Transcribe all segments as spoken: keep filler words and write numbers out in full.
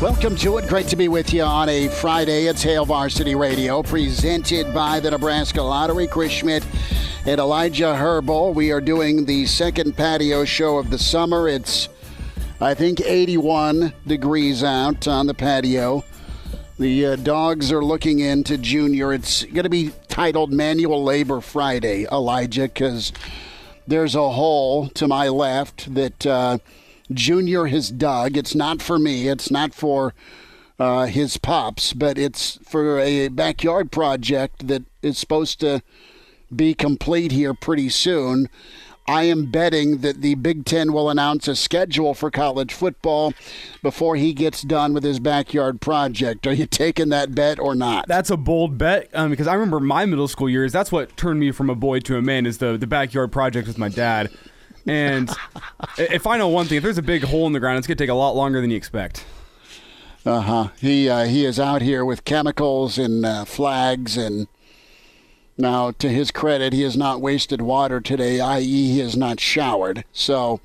Welcome to it. Great to be with you on a Friday. It's Hail Varsity Radio, presented by the Nebraska Lottery. Chris Schmidt and Elijah Herbel. We are doing the second patio show of the summer. It's, I think, eighty-one degrees out on the patio. The uh, dogs are looking into Junior. It's going to be titled Manual Labor Friday, Elijah, because there's a hole to my left that... Uh, Junior has dug. It's not for me. It's not for uh, his pops, but it's for a backyard project that is supposed to be complete here pretty soon. I am betting that the Big Ten will announce a schedule for college football before he gets done with his backyard project. Are you taking that bet or not? That's a bold bet um, because I remember my middle school years. That's what turned me from a boy to a man is the, the backyard project with my dad. And if I know one thing, if there's a big hole in the ground, it's going to take a lot longer than you expect. Uh-huh. He uh, he is out here with chemicals and uh, flags. And now, to his credit, he has not wasted water today, that is he has not showered. So,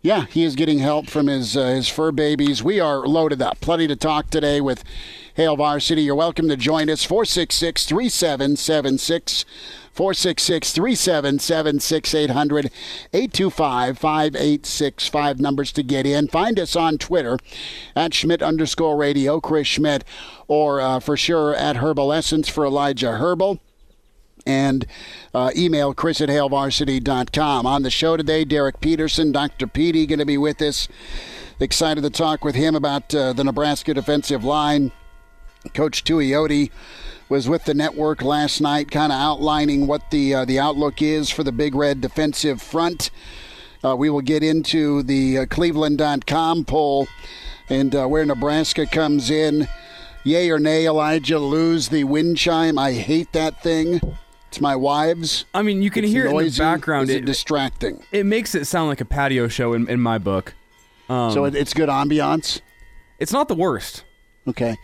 yeah, he is getting help from his, uh, his fur babies. We are loaded up. Plenty to talk today with Hail Varsity. You're welcome to join us, four six six, three seven seven six. four six six, three seven seven, six eight hundred, eight two five, five eight six five numbers to get in. Find us on Twitter at Schmidt underscore radio, Chris Schmidt, or uh, for sure at Herbal Essence for Elijah Herbel. And uh, email Chris at hail varsity dot com. On the show today, Derek Peterson, Doctor Petey, going to be with us. Excited to talk with him about uh, the Nebraska defensive line. Coach Tuioti was with the network last night, kind of outlining what the uh, the outlook is for the Big Red defensive front. Uh, we will get into the uh, Cleveland dot com poll and uh, where Nebraska comes in. Yay or nay, Elijah, lose the wind chime. I hate that thing. It's my wives. I mean, you can it's hear noisy. It in the background. It's it, distracting. It makes it sound like a patio show in, in my book. Um, so it, it's good ambiance? It's not the worst. Okay.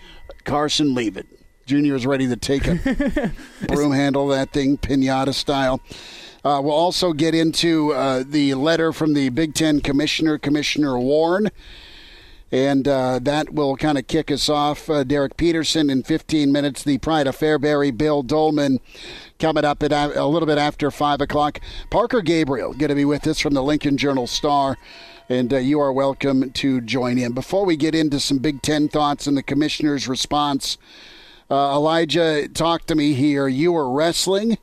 Carson, leave it. Junior is ready to take a broom handle, that thing, pinata style. Uh, we'll also get into uh, the letter from the Big Ten Commissioner, Commissioner Warren, and uh, that will kind of kick us off. Uh, Derek Peterson in fifteen minutes, the Pride of Fairbury, Bill Doleman, coming up at a little bit after five o'clock. Parker Gabriel going to be with us from the Lincoln Journal-Star. And uh, you are welcome to join in. Before we get into some Big Ten thoughts and the commissioner's response, Uh, Elijah, talk to me here. You were wrestling,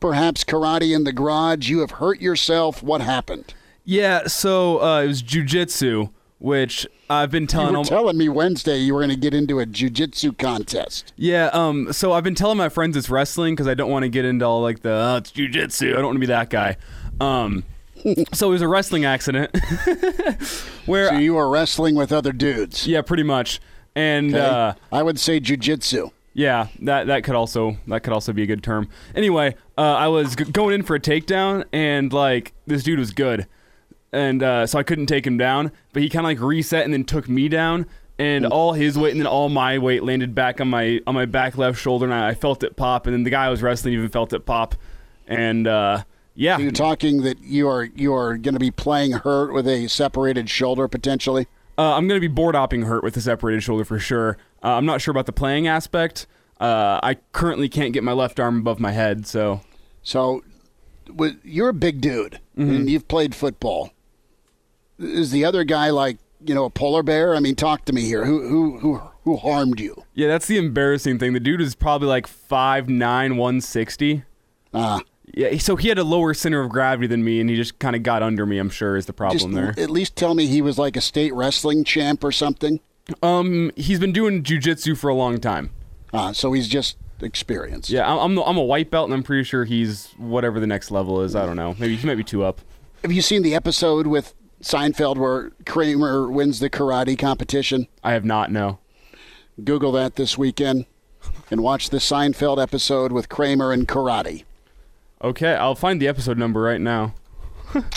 perhaps karate in the garage. You have hurt yourself. What happened? Yeah, so uh, it was jiu-jitsu, which I've been telling... You were telling me Wednesday you were going to get into a jiu-jitsu contest. Yeah, um, so I've been telling my friends it's wrestling because I don't want to get into all like the, oh, it's jiu-jitsu. I don't want to be that guy. Um So it was a wrestling accident. where So you were wrestling with other dudes. Yeah, pretty much. And okay. uh, I would say jiu-jitsu. Yeah, that that could also that could also be a good term. Anyway, uh, I was g- going in for a takedown, and like this dude was good, and uh, so I couldn't take him down. But he kind of like reset and then took me down, and all his weight and then all my weight landed back on my on my back left shoulder, and I, I felt it pop. And then the guy I was wrestling even felt it pop, and uh, yeah. So you're talking that you are you are going to be playing hurt with a separated shoulder potentially. Uh, I'm going to be board hopping hurt with a separated shoulder for sure. Uh, I'm not sure about the playing aspect. Uh, I currently can't get my left arm above my head, so. So, you're a big dude, mm-hmm. and you've played football. Is the other guy like, you know, a polar bear? I mean, talk to me here. Who who who who harmed you? Yeah, that's the embarrassing thing. The dude is probably like five nine, one sixty. Ah. Yeah, so he had a lower center of gravity than me, and he just kind of got under me, I'm sure, is the problem just there. At least tell me he was like a state wrestling champ or something. Um, He's been doing jiu-jitsu for a long time. Uh, so he's just experienced. Yeah, I'm I'm a white belt, and I'm pretty sure he's whatever the next level is. I don't know. Maybe he might be two up. Have you seen the episode with Seinfeld where Kramer wins the karate competition? I have not, no. Google that this weekend. and watch the Seinfeld episode with Kramer and karate. Okay, I'll find the episode number right now.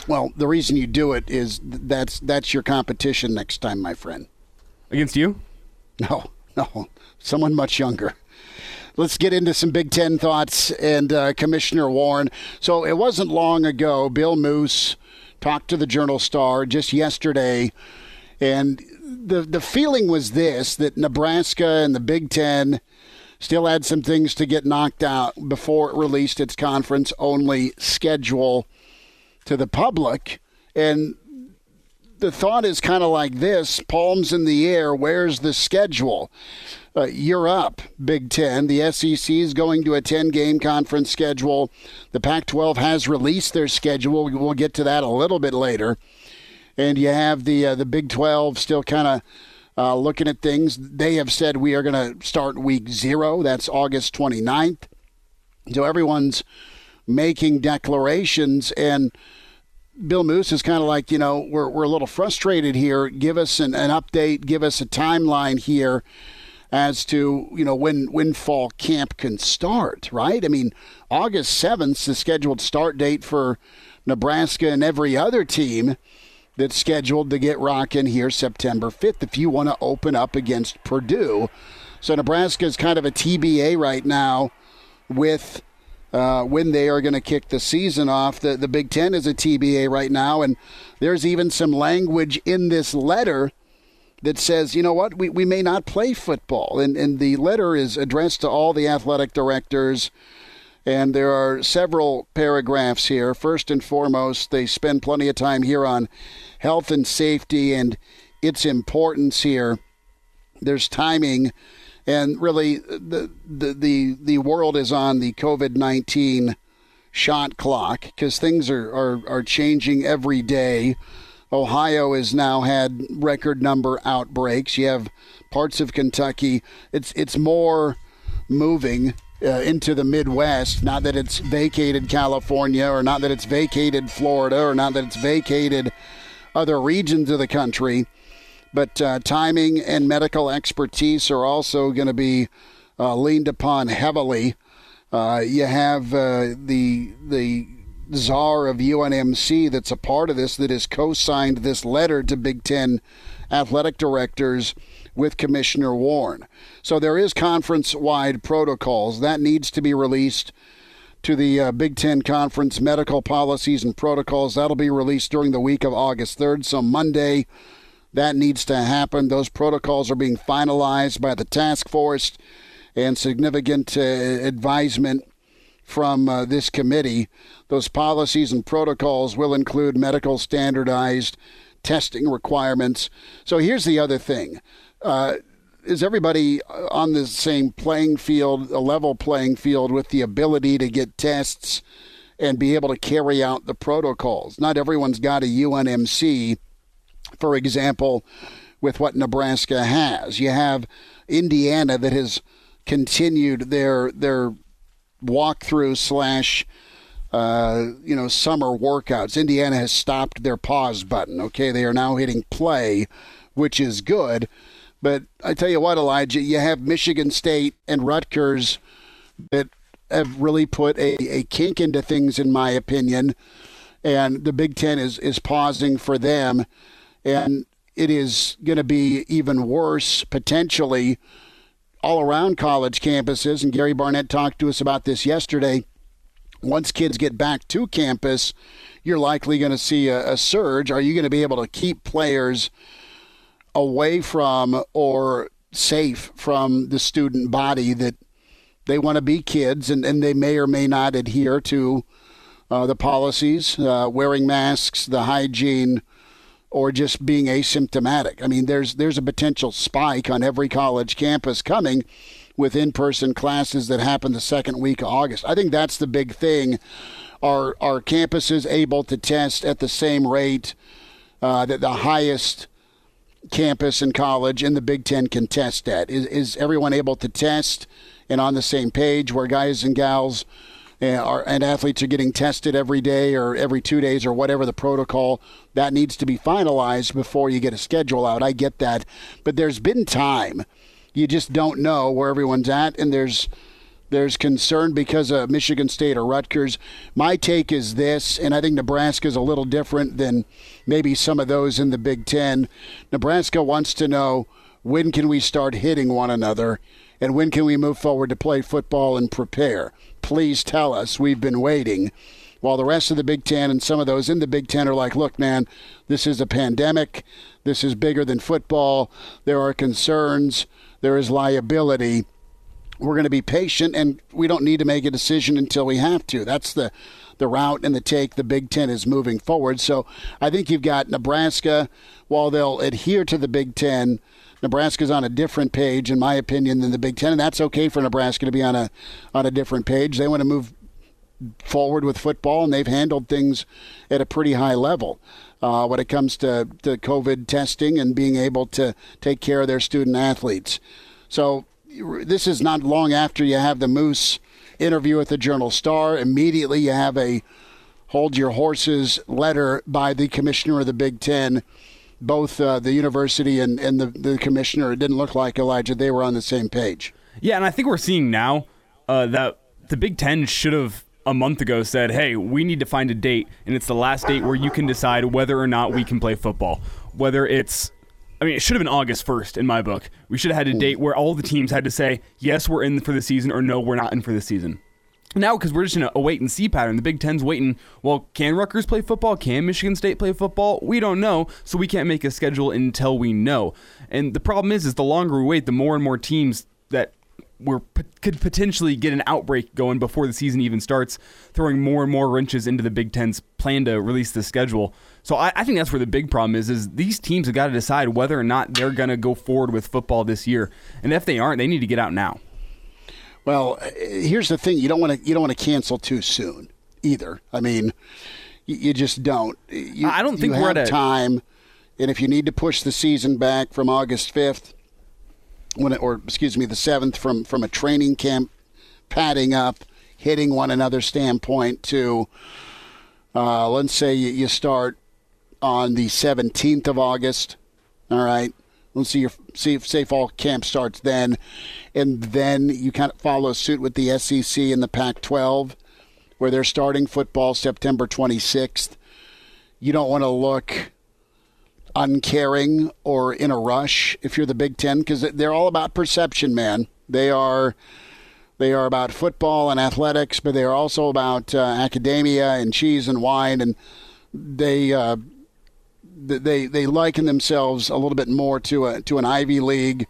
Well, the reason you do it is that's that's your competition next time, my friend. Against you? No, no. Someone much younger. Let's get into some Big Ten thoughts and uh, Commissioner Warren. So it wasn't long ago, Bill Moos talked to the Journal-Star just yesterday, and the the feeling was this, that Nebraska and the Big Ten still had some things to get knocked out before it released its conference-only schedule to the public. And the thought is kind of like this, palms in the air, where's the schedule? Uh, you're up, Big Ten. The S E C is going to a ten-game conference schedule. The Pac twelve has released their schedule. We'll get to that a little bit later. And you have the uh, the Big twelve still kind of uh, looking at things. They have said we are going to start week zero. That's August twenty-ninth. So everyone's making declarations, and Bill Moos is kind of like, you know, we're we're a little frustrated here. Give us an, an update. Give us a timeline here as to, you know, when, when fall camp can start, right? I mean, August seventh is the scheduled start date for Nebraska and every other team that's scheduled to get rocking here September fifth if you want to open up against Purdue. So Nebraska is kind of a T B A right now with uh, when they are going to kick the season off. The, the Big Ten is a T B A right now, and there's even some language in this letter that says, you know what, we, we may not play football. And, and the letter is addressed to all the athletic directors, and there are several paragraphs here. First and foremost, they spend plenty of time here on health and safety and its importance here. There's timing, and really the the the, the world is on the COVID nineteen shot clock because things are, are, are changing every day. Ohio has now had record number outbreaks. You have parts of Kentucky. It's it's more moving uh, into the Midwest, not that it's vacated California or not that it's vacated Florida or not that it's vacated other regions of the country. But uh, timing and medical expertise are also going to be uh, leaned upon heavily. Uh, you have uh, the the... czar of U N M C that's a part of this, that has co-signed this letter to Big Ten athletic directors with Commissioner Warren. So there is conference-wide protocols. That needs to be released to the uh, Big Ten Conference medical policies and protocols. That'll be released during the week of August third, so Monday. That needs to happen. Those protocols are being finalized by the task force and significant uh, advisement from uh, this committee. Those policies and protocols will include medical standardized testing requirements. So here's the other thing. Uh, is everybody on the same playing field, a level playing field, with the ability to get tests and be able to carry out the protocols? Not everyone's got a U N M C, for example, with what Nebraska has. You have Indiana that has continued their their walkthrough slash, uh, you know, summer workouts. Indiana has stopped their pause button. Okay, they are now hitting play, which is good. But I tell you what, Elijah, you have Michigan State and Rutgers that have really put a, a kink into things, in my opinion. And the Big Ten is, is pausing for them. And it is going to be even worse, potentially, all around college campuses, and Gary Barnett talked to us about this yesterday. Once kids get back to campus, you're likely going to see a, a surge. Are you going to be able to keep players away from or safe from the student body that they want to be kids, and, and they may or may not adhere to uh, the policies, uh, wearing masks, the hygiene, or just being asymptomatic? I mean, there's there's a potential spike on every college campus coming with in-person classes that happen the second week of August. I think that's the big thing. Are, are campuses able to test at the same rate uh, that the highest campus in college in the Big Ten can test at? Is, is everyone able to test and on the same page where guys and gals And, our, and athletes are getting tested every day or every two days or whatever the protocol? That needs to be finalized before you get a schedule out. I get that. But there's been time. you just don't know where everyone's at, and there's there's concern because of Michigan State or Rutgers. My take is this, and I think Nebraska is a little different than maybe some of those in the Big Ten. Nebraska wants to know, when can we start hitting one another, and when can we move forward to play football and prepare? Please tell us. We've been waiting. While the rest of the Big Ten and some of those in the Big Ten are like, look, man, this is a pandemic. This is bigger than football. There are concerns. There is liability. We're going to be patient, and we don't need to make a decision until we have to. That's the, the route and the take the Big Ten is moving forward. So I think you've got Nebraska, while they'll adhere to the Big Ten, Nebraska's on a different page, in my opinion, than the Big Ten, and that's okay for Nebraska to be on a on a different page. They want to move forward with football, and they've handled things at a pretty high level uh, when it comes to, to COVID testing and being able to take care of their student-athletes. So this is not long after you have the Moos interview at the Journal-Star. Immediately you have a hold-your-horses letter by the commissioner of the Big Ten. Both uh, the university and, and the, the commissioner, it didn't look like, Elijah, they were on the same page. Yeah, and I think we're seeing now uh, that the Big Ten should have a month ago said, hey, we need to find a date, and it's the last date where you can decide whether or not we can play football. Whether it's, I mean, it should have been August first in my book. We should have had a date where all the teams had to say, yes, we're in for the season, or no, we're not in for the season. Now, because we're just in a wait-and-see pattern. The Big Ten's waiting, well, can Rutgers play football? Can Michigan State play football? We don't know, so we can't make a schedule until we know. And the problem is, is the longer we wait, the more and more teams that we're, could potentially get an outbreak going before the season even starts, throwing more and more wrenches into the Big Ten's plan to release the schedule. So I, I think that's where the big problem is, is these teams have got to decide whether or not they're going to go forward with football this year. And if they aren't, they need to get out now. Well, here's the thing: you don't want to you don't want to cancel too soon either. I mean, you, you just don't. You, I don't think you we're have at a... time, and if you need to push the season back from August fifth, when it, or excuse me, the seventh, from from a training camp, padding up, hitting one another standpoint to, uh, let's say you, you start on the seventeenth of August. All right. Let's see, your, see if say fall camp starts then, and then you kind of follow suit with the S E C and the Pac twelve, where they're starting football September twenty-sixth. You don't want to look uncaring or in a rush if you're the Big Ten, because they're all about perception, man. They are they are about football and athletics, but they are also about uh, academia and cheese and wine, and they. Uh, They they liken themselves a little bit more to a to an Ivy League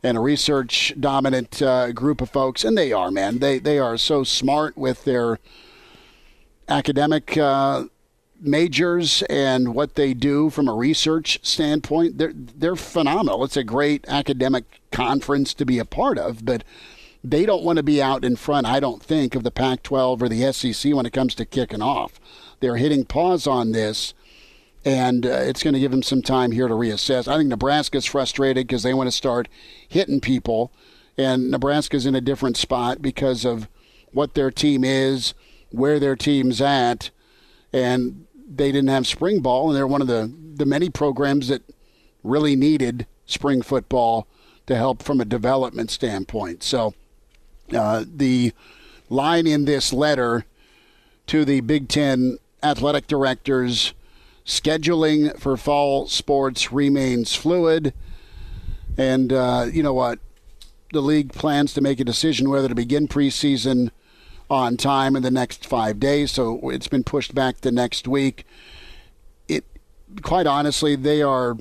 and a research dominant uh, group of folks, and they are, man. They they are so smart with their academic uh, majors and what they do from a research standpoint. They're they're phenomenal. It's a great academic conference to be a part of, but they don't want to be out in front, I don't think, of the Pac twelve or the S E C when it comes to kicking off. They're hitting pause on this. And uh, it's going to give them some time here to reassess. I think Nebraska's frustrated because they want to start hitting people. And Nebraska's in a different spot because of what their team is, where their team's at. And they didn't have spring ball. And they're one of the, the many programs that really needed spring football to help from a development standpoint. So uh, the line in this letter to the Big Ten athletic directors: scheduling for fall sports remains fluid, and uh, you know what? The league plans to make a decision whether to begin preseason on time in the next five days, so it's been pushed back to next week. It, quite honestly, they are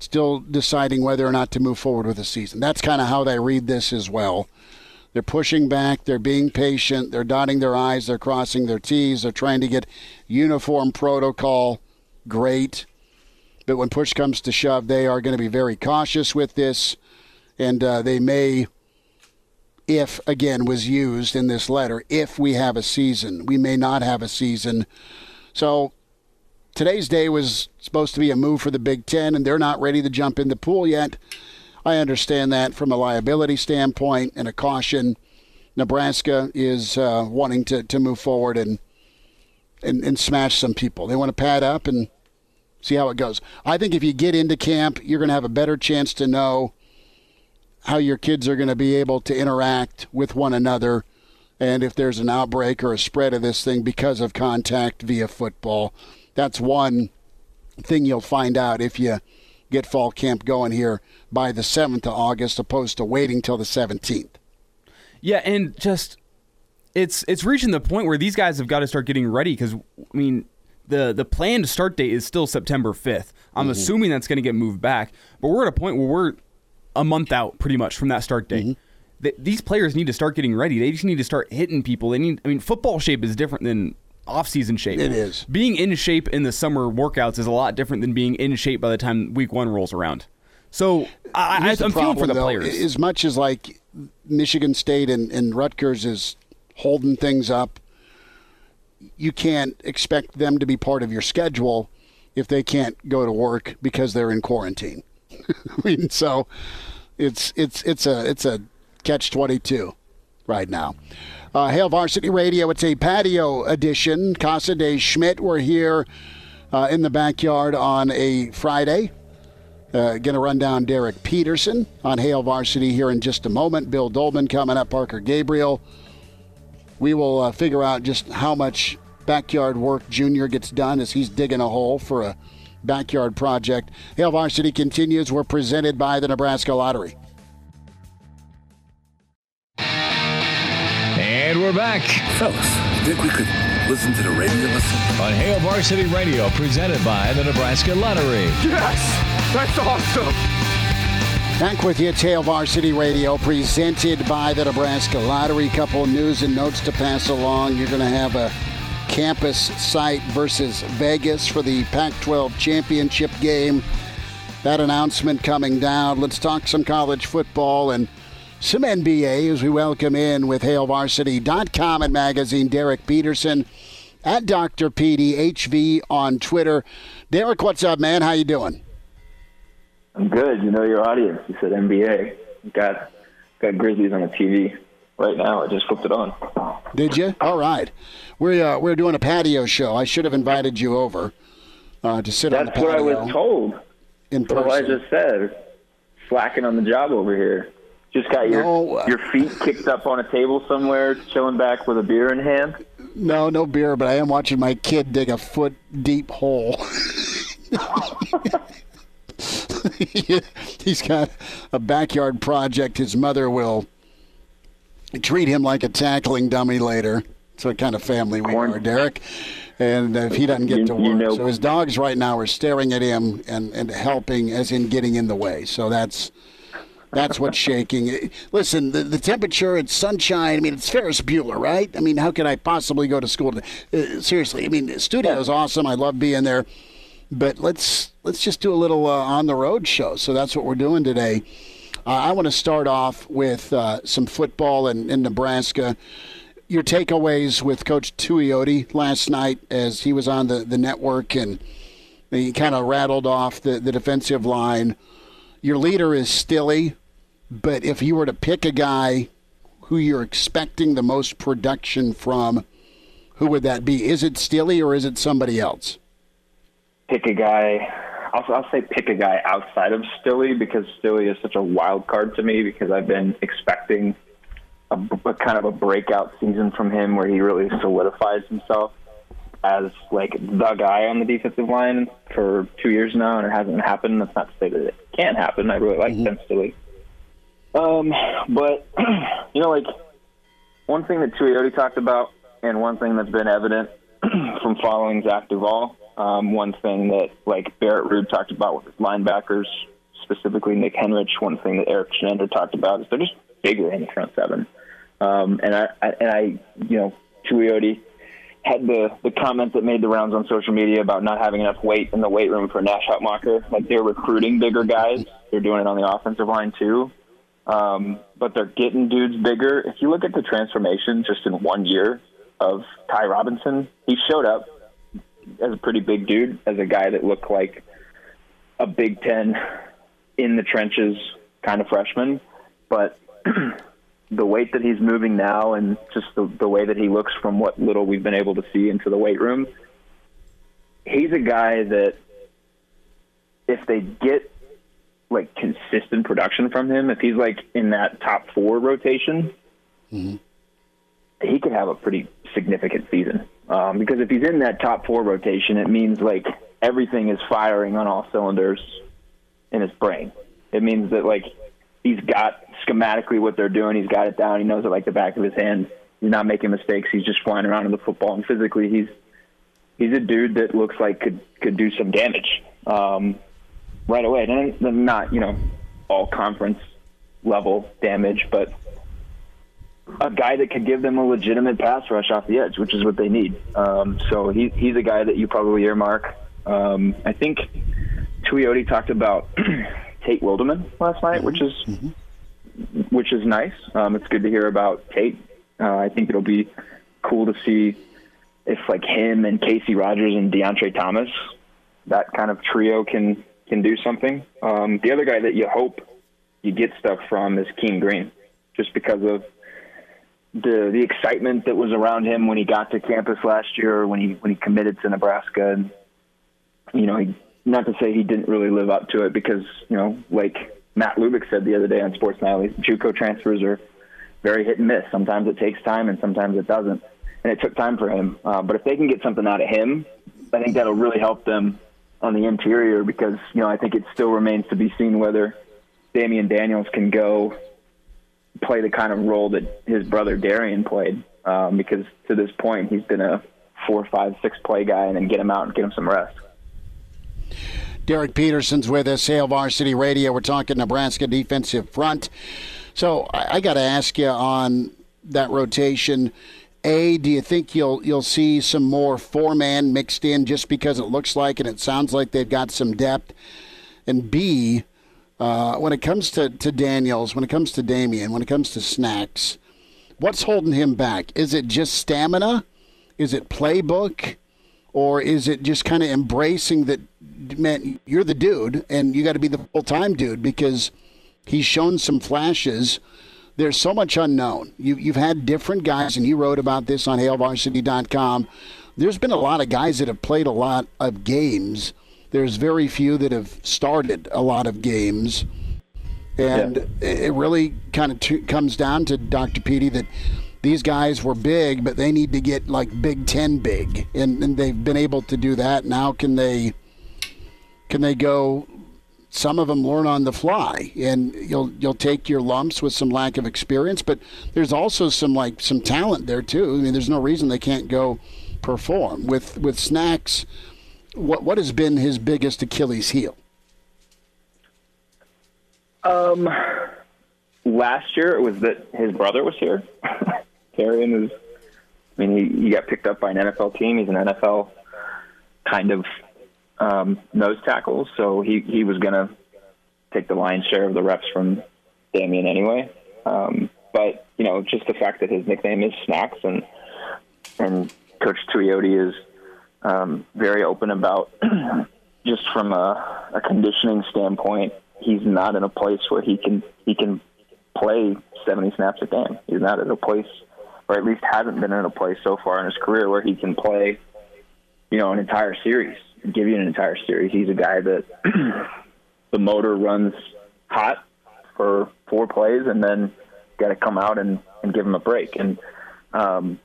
still deciding whether or not to move forward with the season. That's kind of how they read this as well. They're pushing back. They're being patient. They're dotting their I's. They're crossing their T's. They're trying to get uniform protocol. Great. But when push comes to shove, they are going to be very cautious with this. And uh, they may, if, again, was used in this letter, if we have a season. We may not have a season. So today's day was supposed to be a move for the Big Ten, and they're not ready to jump in the pool yet. I understand that from a liability standpoint and a caution. Nebraska is uh, wanting to, to move forward and, and and smash some people. They want to pad up and see how it goes. I think if you get into camp, you're going to have a better chance to know how your kids are going to be able to interact with one another, and if there's an outbreak or a spread of this thing because of contact via football. That's one thing you'll find out if you get fall camp going here by the seventh of August, opposed to waiting till the seventeenth. Yeah, and just it's it's reaching the point where these guys have got to start getting ready, because, I mean, the, the planned start date is still September fifth. I'm mm-hmm. assuming that's going to get moved back, but we're at a point where we're a month out pretty much from that start date. Mm-hmm. Th- these players need to start getting ready. They just need to start hitting people. They need. I mean, football shape is different than off-season shape. It is. Being in shape in the summer workouts is a lot different than being in shape by the time week one rolls around. So I, I, I'm feeling for the though, players. As much as like Michigan State and, and Rutgers is holding things up, you can't expect them to be part of your schedule if they can't go to work because they're in quarantine. I mean, so it's it's it's a it's a catch twenty-two right now. Uh, Hail Varsity Radio, it's a patio edition. Casa de Schmidt, we're here uh, in the backyard on a Friday. Uh, going to run down Derek Peterson on Hail Varsity here in just a moment. Bill Doleman coming up, Parker Gabriel. We will uh, figure out just how much backyard work Junior gets done as he's digging a hole for a backyard project. Hail Varsity continues. We're presented by the Nebraska Lottery. And we're back. Fellas, you think we could listen to the radio? Listen. On Hail Varsity Radio, presented by the Nebraska Lottery. Yes! That's awesome! Back with you, Hail Varsity Radio, presented by the Nebraska Lottery. Couple news and notes to pass along. You're going to have a campus site versus Vegas for the Pac twelve championship game. That announcement coming down. Let's talk some college football and some N B A as we welcome in with Hail Varsity dot com and magazine Derek Peterson at Doctor P D H V on Twitter. Derek, what's up, man? How you doing? I'm good. You know your audience. You said N B A. Got got Grizzlies on the T V right now. I just flipped it on. Did you? All right. We're uh, we're doing a patio show. I should have invited you over uh, to sit That's on the patio. That's what I was told. In person. That's what I just said. Slacking on the job over here. Just got your no, uh, your feet kicked up on a table somewhere, chilling back with a beer in hand? No, no beer, but I am watching my kid dig a foot-deep hole. He's got a backyard project. His mother will treat him like a tackling dummy later. That's what kind of family we Corn. are, Derek. And if he doesn't get to work. You know. So his dogs right now are staring at him and, and helping, as in getting in the way. So that's... That's what's shaking. Listen, the, the temperature, it's sunshine. I mean, it's Ferris Bueller, right? I mean, how could I possibly go to school today? Uh, seriously, I mean, the studio is awesome. I love being there. But let's let's just do a little uh, on-the-road show. So that's what we're doing today. Uh, I want to start off with uh, some football in, in Nebraska. Your takeaways with Coach Tuioti last night as he was on the, the network, and he kind of rattled off the, the defensive line. Your leader is Stille. But if you were to pick a guy who you're expecting the most production from, who would that be? Is it Stille or is it somebody else? Pick a guy. I'll, I'll say pick a guy outside of Stille, because Stille is such a wild card to me, because I've been expecting a, a kind of a breakout season from him where he really solidifies himself as like the guy on the defensive line for two years now, and it hasn't happened. That's not to say that it can't happen. I really like mm-hmm. Vince Stille. Um, but, you know, like, one thing that Tuioti talked about, and one thing that's been evident from following Zach Duvall, um, one thing that, like, Barrett Rood talked about with his linebackers, specifically Nick Henrich, one thing that Eric Schneider talked about is they're just bigger in the front seven. Um, and, I, I, and I, you know, Tuioti had the, the comment that made the rounds on social media about not having enough weight in the weight room for Nash Hutmaker. Like, they're recruiting bigger guys. They're doing it on the offensive line, too. Um, but they're getting dudes bigger. If you look at the transformation just in one year of Ty Robinson, he showed up as a pretty big dude, as a guy that looked like a Big Ten in the trenches kind of freshman. But the weight that he's moving now, and just the, the way that he looks from what little we've been able to see into the weight room, he's a guy that if they get like consistent production from him, if he's like in that top four rotation, mm-hmm. he could have a pretty significant season. Um, because if he's in that top four rotation, it means like everything is firing on all cylinders in his brain. It means that like he's got schematically what they're doing. He's got it down. He knows it like the back of his hand. He's not making mistakes. He's just flying around in the football. And physically, he's he's a dude that looks like could could do some damage um, right away. And not, you know, all conference level damage, but a guy that could give them a legitimate pass rush off the edge, which is what they need. Um, so he, he's a guy that you probably earmark. Um, I think Tuioti talked about Tate Wilderman last night, mm-hmm. which is mm-hmm. which is nice. Um, it's good to hear about Tate. Uh, I think it'll be cool to see if like him and Casey Rogers and Deontre Thomas, that kind of trio can can do something. Um, the other guy that you hope you get stuff from is Keane Green, just because of the the excitement that was around him when he got to campus last year, when he when he committed to Nebraska. And, you know, he, not to say he didn't really live up to it, because, you know, like Matt Lubick said the other day on Sports Nightly, JUCO transfers are very hit and miss. Sometimes it takes time and sometimes it doesn't. And it took time for him. Uh, but if they can get something out of him, I think that'll really help them on the interior, because, you know, I think it still remains to be seen whether Damion Daniels can go play the kind of role that his brother Darrion played, um, because to this point he's been a four, five, six play guy, and then get him out and get him some rest. Derek Peterson's with us, Hail Varsity Radio. We're talking Nebraska defensive front. So I, I got to ask you on that rotation. A, do you think you'll you'll see some more four-man mixed in, just because it looks like and it sounds like they've got some depth? And B, Uh, when it comes to, to Daniels, when it comes to Damion, when it comes to Snacks, what's holding him back? Is it just stamina? Is it playbook? Or is it just kind of embracing that, man, you're the dude and you got to be the full-time dude, because he's shown some flashes. There's so much unknown. You, you've had different guys, and you wrote about this on hail varsity dot com. There's been a lot of guys that have played a lot of games. There's very few that have started a lot of games. And yeah. it really kind of t- comes down to Doctor Petey that these guys were big, but they need to get like Big Ten big. And, and they've been able to do that. Now can they can they go, some of them learn on the fly, and you'll you'll take your lumps with some lack of experience, but there's also some like some talent there too. I mean, there's no reason they can't go perform. With with Snacks, What what has been his biggest Achilles heel? Um, last year it was that his brother was here. Darrion is, I mean, he, he got picked up by an N F L team. He's an N F L kind of um, nose tackle, so he, he was going to take the lion's share of the reps from Damion anyway. Um, but, you know, just the fact that his nickname is Snacks, and and Coach Tuioti is Um, very open about just from a, a conditioning standpoint, he's not in a place where he can he can play seventy snaps a game. He's not in a place, or at least hasn't been in a place so far in his career, where he can play, you know, an entire series, give you an entire series. He's a guy that the motor runs hot for four plays, and then got to come out and, and give him a break. And um,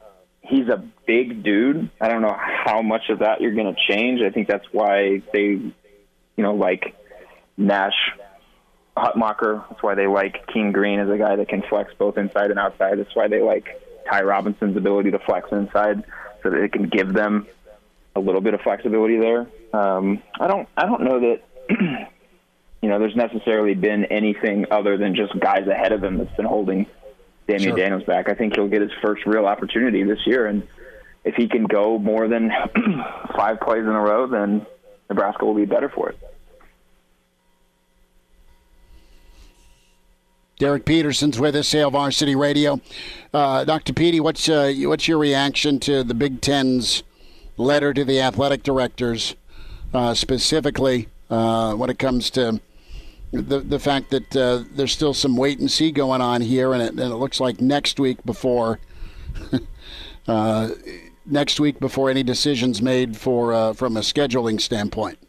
he's a big dude. I don't know how much of that you're going to change. I think that's why they, you know, like Nash Hutmaker. That's why they like Keane Green as a guy that can flex both inside and outside. That's why they like Ty Robinson's ability to flex inside, so that it can give them a little bit of flexibility there. Um, I don't, I don't know that, you know, there's necessarily been anything other than just guys ahead of him that's been holding Damion sure. Daniels back. I think he'll get his first real opportunity this year, and if he can go more than five plays in a row, then Nebraska will be better for it. Derek Peterson's with us, Hail Varsity Radio. Uh, Doctor Petey, what's uh, what's your reaction to the Big Ten's letter to the athletic directors, uh, specifically uh, when it comes to The the fact that uh, there's still some wait and see going on here, and it, and it looks like next week before uh, next week before any decisions made for uh, from a scheduling standpoint.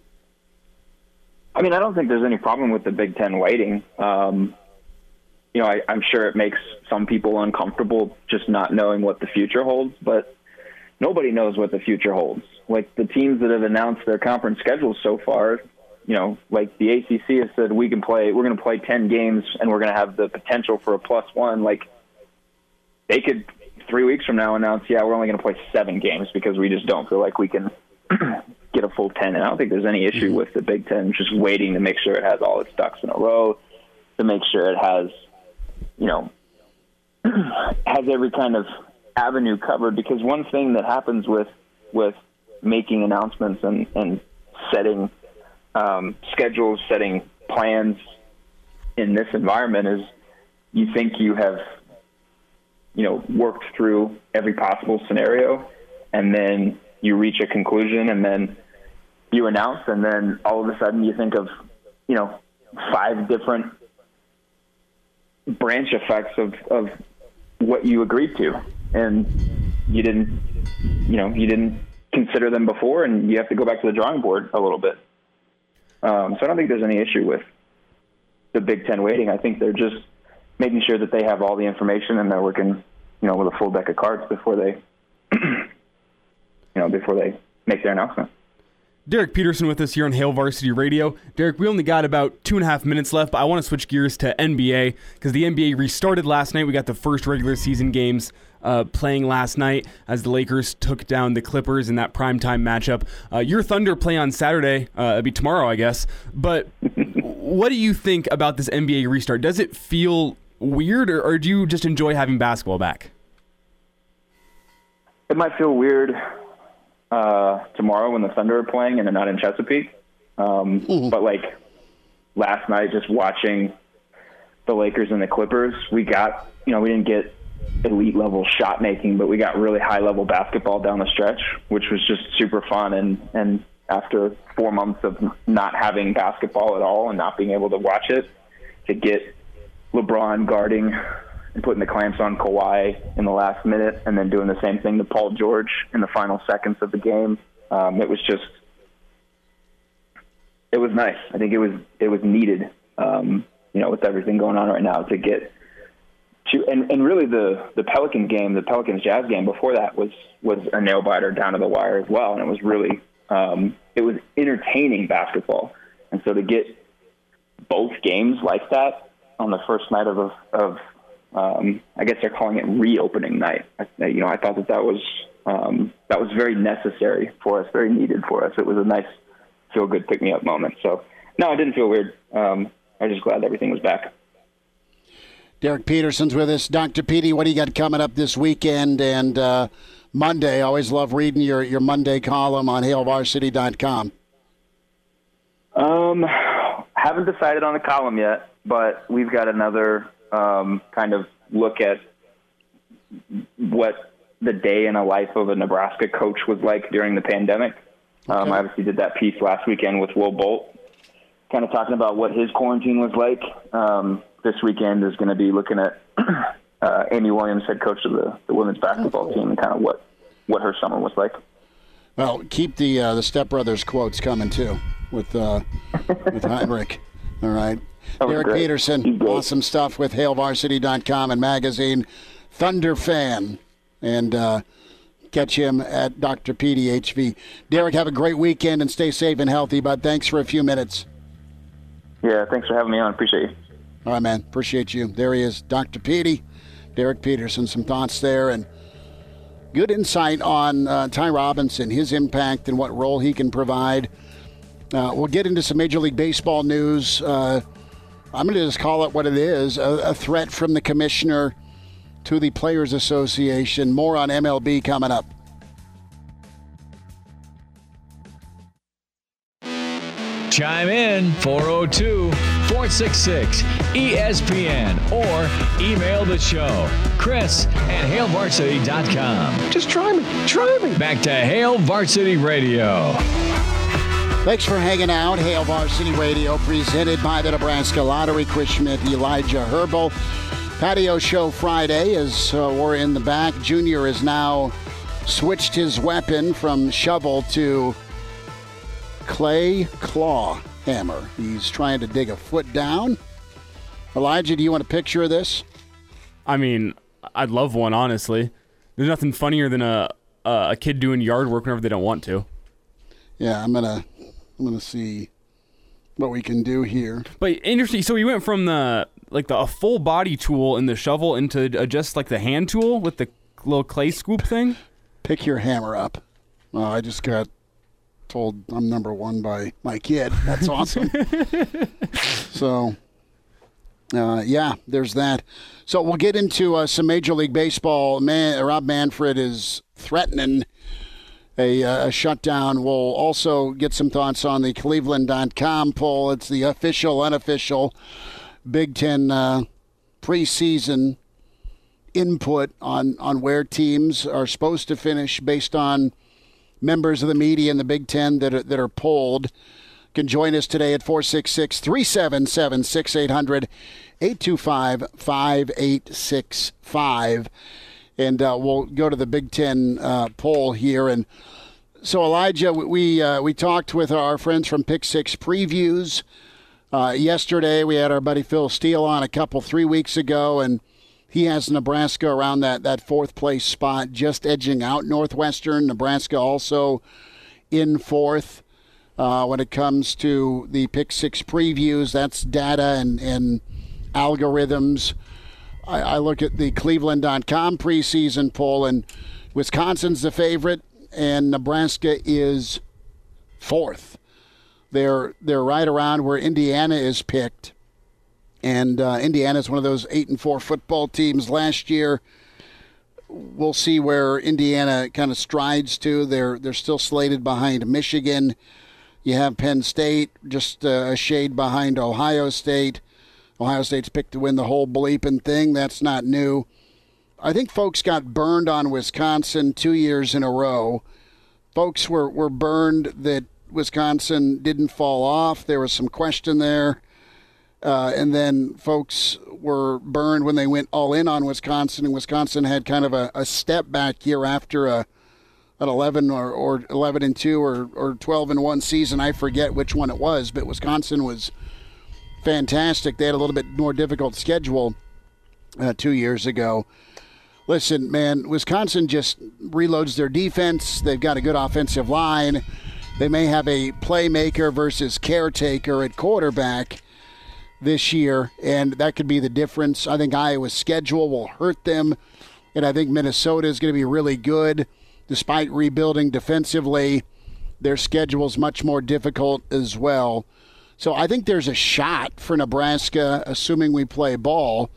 I mean, I don't think there's any problem with the Big Ten waiting. Um, you know, I, I'm sure it makes some people uncomfortable just not knowing what the future holds, but nobody knows what the future holds. Like, the teams that have announced their conference schedules so far, you know, like the A C C has said, we can play, we're going to play ten games and we're going to have the potential for a plus one. Like, they could three weeks from now announce, yeah, we're only going to play seven games because we just don't feel like we can get a full ten. And I don't think there's any issue with the Big Ten just waiting to make sure it has all its ducks in a row, to make sure it has, you know, has every kind of avenue covered. Because one thing that happens with, with making announcements and, and setting um, schedules, setting plans in this environment is you think you have, you know, worked through every possible scenario, and then you reach a conclusion, and then you announce, and then all of a sudden you think of, you know, five different branch effects of, of what you agreed to, and you didn't, you know, you didn't consider them before, and you have to go back to the drawing board a little bit. Um, so I don't think there's any issue with the Big Ten waiting. I think they're just making sure that they have all the information and they're working, you know, with a full deck of cards before they, you know, before they make their announcement. Derek Peterson with us here on Hail Varsity Radio. Derek, we only got about two and a half minutes left, but I want to switch gears to N B A because the N B A restarted last night. We got the first regular season games uh, playing last night as the Lakers took down the Clippers in that primetime matchup. Uh, your Thunder play on Saturday. Uh, it'll be tomorrow, I guess. But what do you think about this N B A restart? Does it feel weird, or, or do you just enjoy having basketball back? It might feel weird Uh, tomorrow when the Thunder are playing and they're not in Chesapeake. Um, mm-hmm. But, like, last night just watching the Lakers and the Clippers, we got, you know, we didn't get elite-level shot-making, but we got really high-level basketball down the stretch, which was just super fun. And, and after four months of not having basketball at all and not being able to watch it, to get LeBron guarding and putting the clamps on Kawhi in the last minute and then doing the same thing to Paul George in the final seconds of the game. Um, it was just, it was nice. I think it was, it was needed, um, you know, with everything going on right now to get to, and, and really the, the Pelican game, the Pelicans Jazz game before that was, was a nail biter down to the wire as well. And it was really, um, it was entertaining basketball. And so to get both games like that on the first night of, a, of, Um, I guess they're calling it reopening night. I, you know, I thought that that was um, that was very necessary for us, very needed for us. It was a nice feel-good pick-me-up moment. So, no, it didn't feel weird. Um, I was just glad everything was back. Derek Peterson's with us. Doctor Petey, what do you got coming up this weekend and uh, Monday? I always love reading your, your Monday column on hail varsity dot com. Um, haven't decided on a column yet, but we've got another Um, kind of look at what the day in a life of a Nebraska coach was like during the pandemic. Um, okay. I obviously did that piece last weekend with Will Bolt, kind of talking about what his quarantine was like. Um, this weekend is going to be looking at uh, Amy Williams, head coach of the, the women's basketball oh, cool. team, and kind of what, what her summer was like. Well, keep the uh, the Stepbrothers quotes coming, too, with, uh, with Henrich. All right. Derek Peterson, awesome stuff with hail varsity dot com and magazine, Thunder fan, and uh, catch him at Doctor P D H V. Derek, have a great weekend and stay safe and healthy, bud. Thanks for a few minutes. Yeah, thanks for having me on. Appreciate you. All right, man. Appreciate you. There he is, Doctor Petey, Derek Peterson, some thoughts there, and good insight on uh, Ty Robinson, his impact and what role he can provide. Uh, we'll get into some Major League Baseball news. Uh, I'm going to just call it what it is, a, a threat from the commissioner to the Players Association. More on M L B coming up. Chime in four oh two, four six six, E S P N or email the show, Chris at hail varsity dot com. Just try me. Try me. Back to Hail Varsity Radio. Thanks for hanging out. Hail Varsity Radio, presented by the Nebraska Lottery. Chris Schmidt, Elijah Herbel. Patio Show Friday is uh, we're in the back. Junior has now switched his weapon from shovel to clay claw. hammer. He's trying to dig a foot down. Elijah, do you want a picture of this? I mean, I'd love one, honestly. There's nothing funnier than a a kid doing yard work whenever they don't want to. Yeah, I'm gonna I'm gonna see what we can do here. But interesting. So we went from the like the a full body tool in the shovel into just like the hand tool with the little clay scoop thing. Pick your hammer up. Oh, I just got told I'm number one by my kid. That's awesome. So, uh, yeah, there's that. So we'll get into uh, some Major League Baseball. Man, Rob Manfred is threatening a, uh, a shutdown. We'll also get some thoughts on the Cleveland dot com poll. It's the official, unofficial Big Ten uh, preseason input on, on where teams are supposed to finish based on members of the media in the Big Ten that are, that are polled. Can join us today at four six six, three seven seven, six eight zero zero, eight two five, five eight six five. And uh, we'll go to the Big Ten uh, poll here. And so, Elijah, we uh, we talked with our friends from Pick Six Previews uh, yesterday. We had our buddy Phil Steele on a couple, three weeks ago, and he has Nebraska around that, that fourth-place spot, just edging out Northwestern. Nebraska also in fourth uh, when it comes to the Pick Six previews. That's data and, and algorithms. I, I look at the Cleveland dot com preseason poll, and Wisconsin's the favorite, and Nebraska is fourth. They're, they're right around where Indiana is picked. And uh, Indiana's one of those eight and four football teams last year. We'll see where Indiana kind of strides to. They're they're still slated behind Michigan. You have Penn State, just uh, a shade behind Ohio State. Ohio State's picked to win the whole bleeping thing. That's not new. I think folks got burned on Wisconsin two years in a row. Folks were, were burned that Wisconsin didn't fall off. There was some question there. Uh, and then folks were burned when they went all in on Wisconsin, and Wisconsin had kind of a, a step back year after a an eleven or, or eleven and two or or twelve and one season. I forget which one it was, but Wisconsin was fantastic. They had a little bit more difficult schedule uh, two years ago. Listen, man, Wisconsin just reloads their defense. They've got a good offensive line. They may have a playmaker versus caretaker at quarterback this year, and that could be the difference. I think Iowa's schedule will hurt them, and I think Minnesota is going to be really good. Despite rebuilding defensively, their schedule is much more difficult as well. So I think there's a shot for Nebraska, assuming we play ball,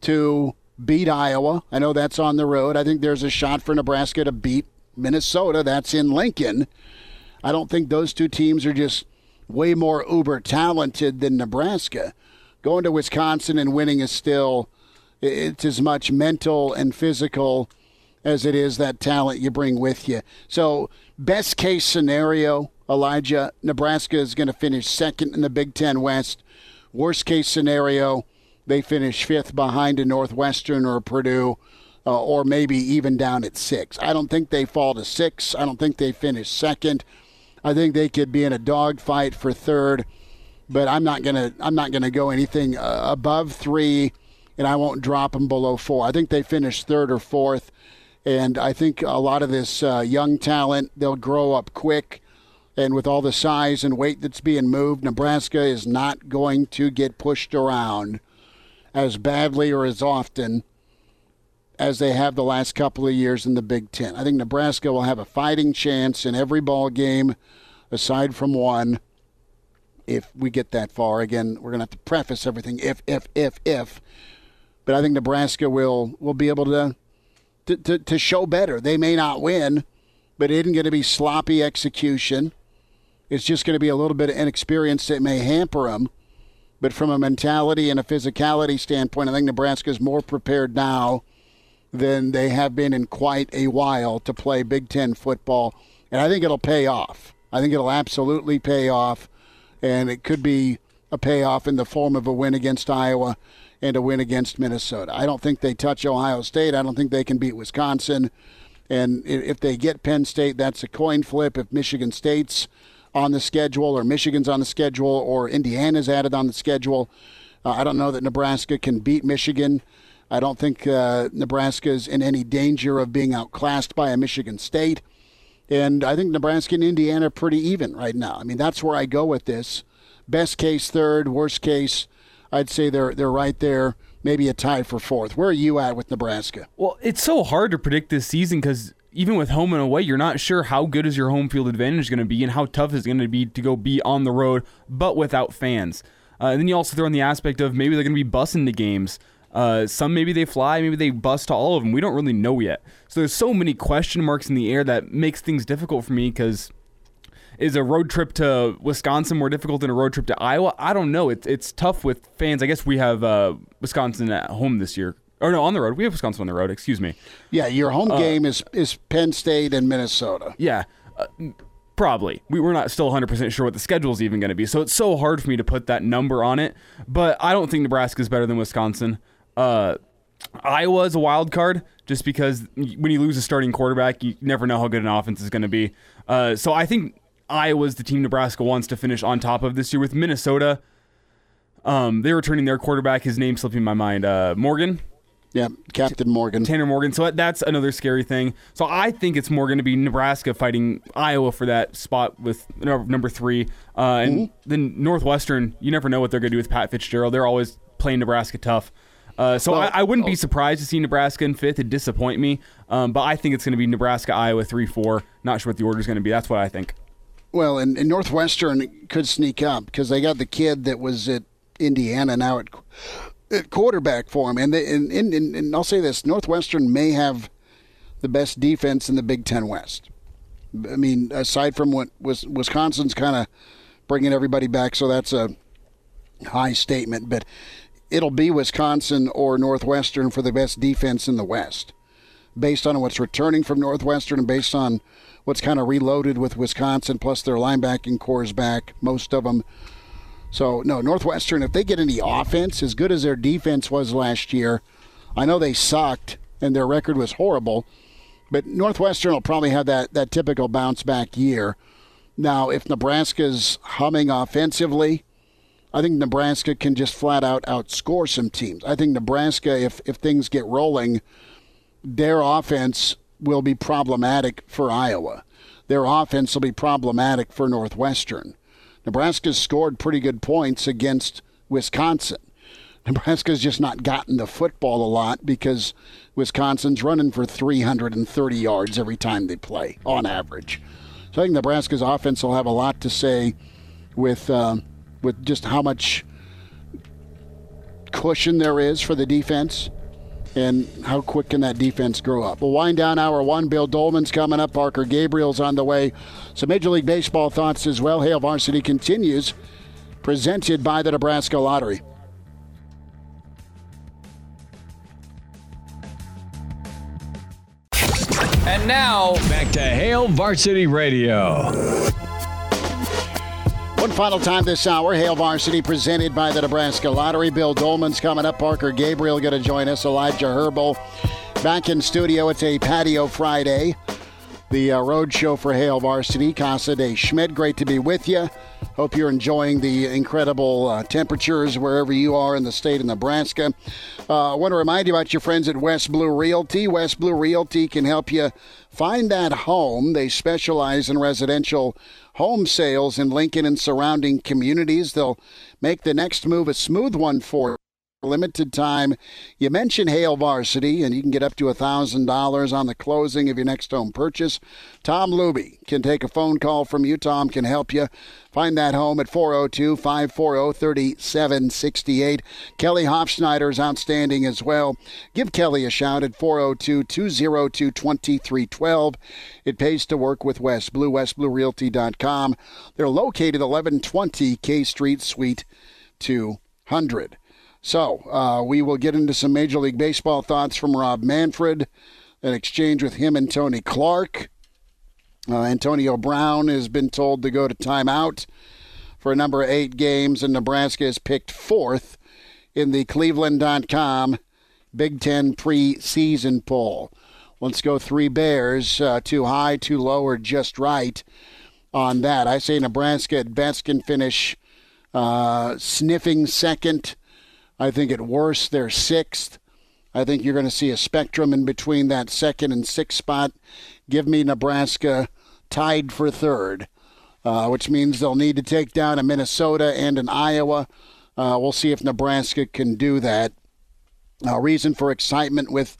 to beat Iowa. I know that's on the road. I think there's a shot for Nebraska to beat Minnesota. That's in Lincoln. I don't think those two teams are just way more uber-talented than Nebraska. Going to Wisconsin and winning is still, it's as much mental and physical as it is that talent you bring with you. So best-case scenario, Elijah, Nebraska is going to finish second in the Big Ten West. Worst-case scenario, they finish fifth behind a Northwestern or a Purdue, uh, or maybe even down at six. I don't think they fall to six. I don't think they finish second. I think they could be in a dogfight for third, but I'm not gonna I'm not gonna go anything uh, above three, and I won't drop them below four. I think they finish third or fourth, and I think a lot of this uh, young talent, they'll grow up quick, and with all the size and weight that's being moved, Nebraska is not going to get pushed around as badly or as often as they have the last couple of years in the Big Ten. I think Nebraska will have a fighting chance in every ball game, aside from one, if we get that far. Again, we're going to have to preface everything, if, if, if, if. But I think Nebraska will, will be able to, to, to, to show better. They may not win, but it isn't going to be sloppy execution. It's just going to be a little bit of inexperience that may hamper them. But from a mentality and a physicality standpoint, I think Nebraska is more prepared now than they have been in quite a while to play Big Ten football. And I think it'll pay off. I think it'll absolutely pay off. And it could be a payoff in the form of a win against Iowa and a win against Minnesota. I don't think they touch Ohio State. I don't think they can beat Wisconsin. And if they get Penn State, that's a coin flip. If Michigan State's on the schedule, or Michigan's on the schedule, or Indiana's added on the schedule. Uh, I don't know that Nebraska can beat Michigan. I don't think uh, Nebraska's in any danger of being outclassed by a Michigan State. And I think Nebraska and Indiana are pretty even right now. I mean, that's where I go with this. Best case third, worst case, I'd say they're they're right there, maybe a tie for fourth. Where are you at with Nebraska? Well, it's so hard to predict this season because even with home and away, you're not sure how good is your home field advantage going to be and how tough is it going to be to go be on the road but without fans. Uh, and then you also throw in the aspect of maybe they're going to be busing to games. Uh, some maybe they fly, maybe they bus to all of them. We don't really know yet. So there's so many question marks in the air that makes things difficult for me because is a road trip to Wisconsin more difficult than a road trip to Iowa? I don't know. It's it's tough with fans. I guess we have uh, Wisconsin at home this year. Or no, on the road. We have Wisconsin on the road. Excuse me. Yeah, your home uh, game is, is Penn State and Minnesota. Yeah, uh, probably. We, we're not still one hundred percent sure what the schedule is even going to be. So it's so hard for me to put that number on it. But I don't think Nebraska is better than Wisconsin. Uh, Iowa is a wild card just because when you lose a starting quarterback, you never know how good an offense is going to be. Uh, so I think Iowa's the team Nebraska wants to finish on top of this year with Minnesota. Um, they're returning their quarterback. His name slipping my mind. Uh, Morgan. Yeah, Captain Morgan. Tanner Morgan. So that's another scary thing. So I think it's more going to be Nebraska fighting Iowa for that spot with number three. Uh, and mm-hmm. then Northwestern, you never know what they're going to do with Pat Fitzgerald. They're always playing Nebraska tough. Uh, so well, I, I wouldn't be surprised to see Nebraska in fifth. It'd disappoint me. Um, but I think it's going to be Nebraska, Iowa, three four. Not sure what the order is going to be. That's what I think. Well, and, and Northwestern could sneak up because they got the kid that was at Indiana now at, at quarterback for him. And, they, and, and, and, and I'll say this, Northwestern may have the best defense in the Big Ten West. I mean, aside from what was Wisconsin's kind of bringing everybody back, so that's a high statement. But it'll be Wisconsin or Northwestern for the best defense in the West, based on what's returning from Northwestern and based on what's kind of reloaded with Wisconsin, plus their linebacking corps is back, most of them. So, no, Northwestern, if they get any offense, as good as their defense was last year, I know they sucked and their record was horrible, but Northwestern will probably have that, that typical bounce-back year. Now, if Nebraska's humming offensively, I think Nebraska can just flat-out outscore some teams. I think Nebraska, if, if things get rolling, their offense will be problematic for Iowa. Their offense will be problematic for Northwestern. Nebraska's scored pretty good points against Wisconsin. Nebraska's just not gotten the football a lot because Wisconsin's running for three hundred thirty yards every time they play, on average. So I think Nebraska's offense will have a lot to say with... Uh, with just how much cushion there is for the defense and how quick can that defense grow up. We'll wind down hour one. Bill Doleman's coming up. Parker Gabriel's on the way. Some Major League Baseball thoughts as well. Hail Varsity continues, presented by the Nebraska Lottery. And now, back to Hail Varsity Radio. One final time this hour, Hail Varsity presented by the Nebraska Lottery. Bill Doleman's coming up. Parker Gabriel going to join us. Elijah Herbel back in studio. It's a Patio Friday, the uh, road show for Hail Varsity. Casa de Schmidt, great to be with you. Hope you're enjoying the incredible uh, temperatures wherever you are in the state of Nebraska. Uh, I want to remind you about your friends at West Blue Realty. West Blue Realty can help you find that home. They specialize in residential home sales in Lincoln and surrounding communities. They'll make the next move a smooth one for limited time. You mention Hail Varsity, and you can get up to one thousand dollars on the closing of your next home purchase. Tom Luby can take a phone call from you. Tom can help you find that home at four oh two, five four oh, three seven six eight. Kelly Hofschneider is outstanding as well. Give Kelly a shout at four oh two, two oh two, two three one two. It pays to work with West Blue, west blue realty dot com. They're located eleven twenty K Street, Suite two hundred. So uh, we will get into some Major League Baseball thoughts from Rob Manfred, an exchange with him and Tony Clark. Uh, Antonio Brown has been told to go to timeout for a number of eight games, and Nebraska is picked fourth in the Cleveland dot com Big Ten preseason poll. Let's go three Bears, uh, too high, too low, or just right. on that. I say Nebraska at best can finish uh, sniffing second. I think at worst they're sixth. I think you're going to see a spectrum in between that second and sixth spot. Give me Nebraska tied for third, uh, which means they'll need to take down a Minnesota and an Iowa. Uh, we'll see if Nebraska can do that. A reason for excitement with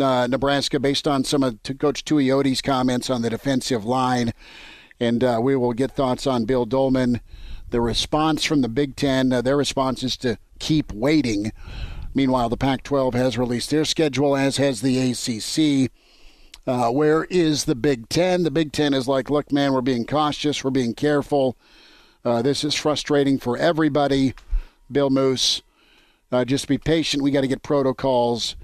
uh, Nebraska based on some of Coach Tuioti's comments on the defensive line. And uh, we will get thoughts on Bill Doleman. The response from the Big Ten, uh, their response is to keep waiting. Meanwhile, the Pac twelve has released their schedule, as has the A C C. Uh, where is the Big Ten? The Big Ten is like, look, man, we're being cautious. We're being careful. Uh, this is frustrating for everybody. Bill Moos, uh, just be patient. We got to get protocols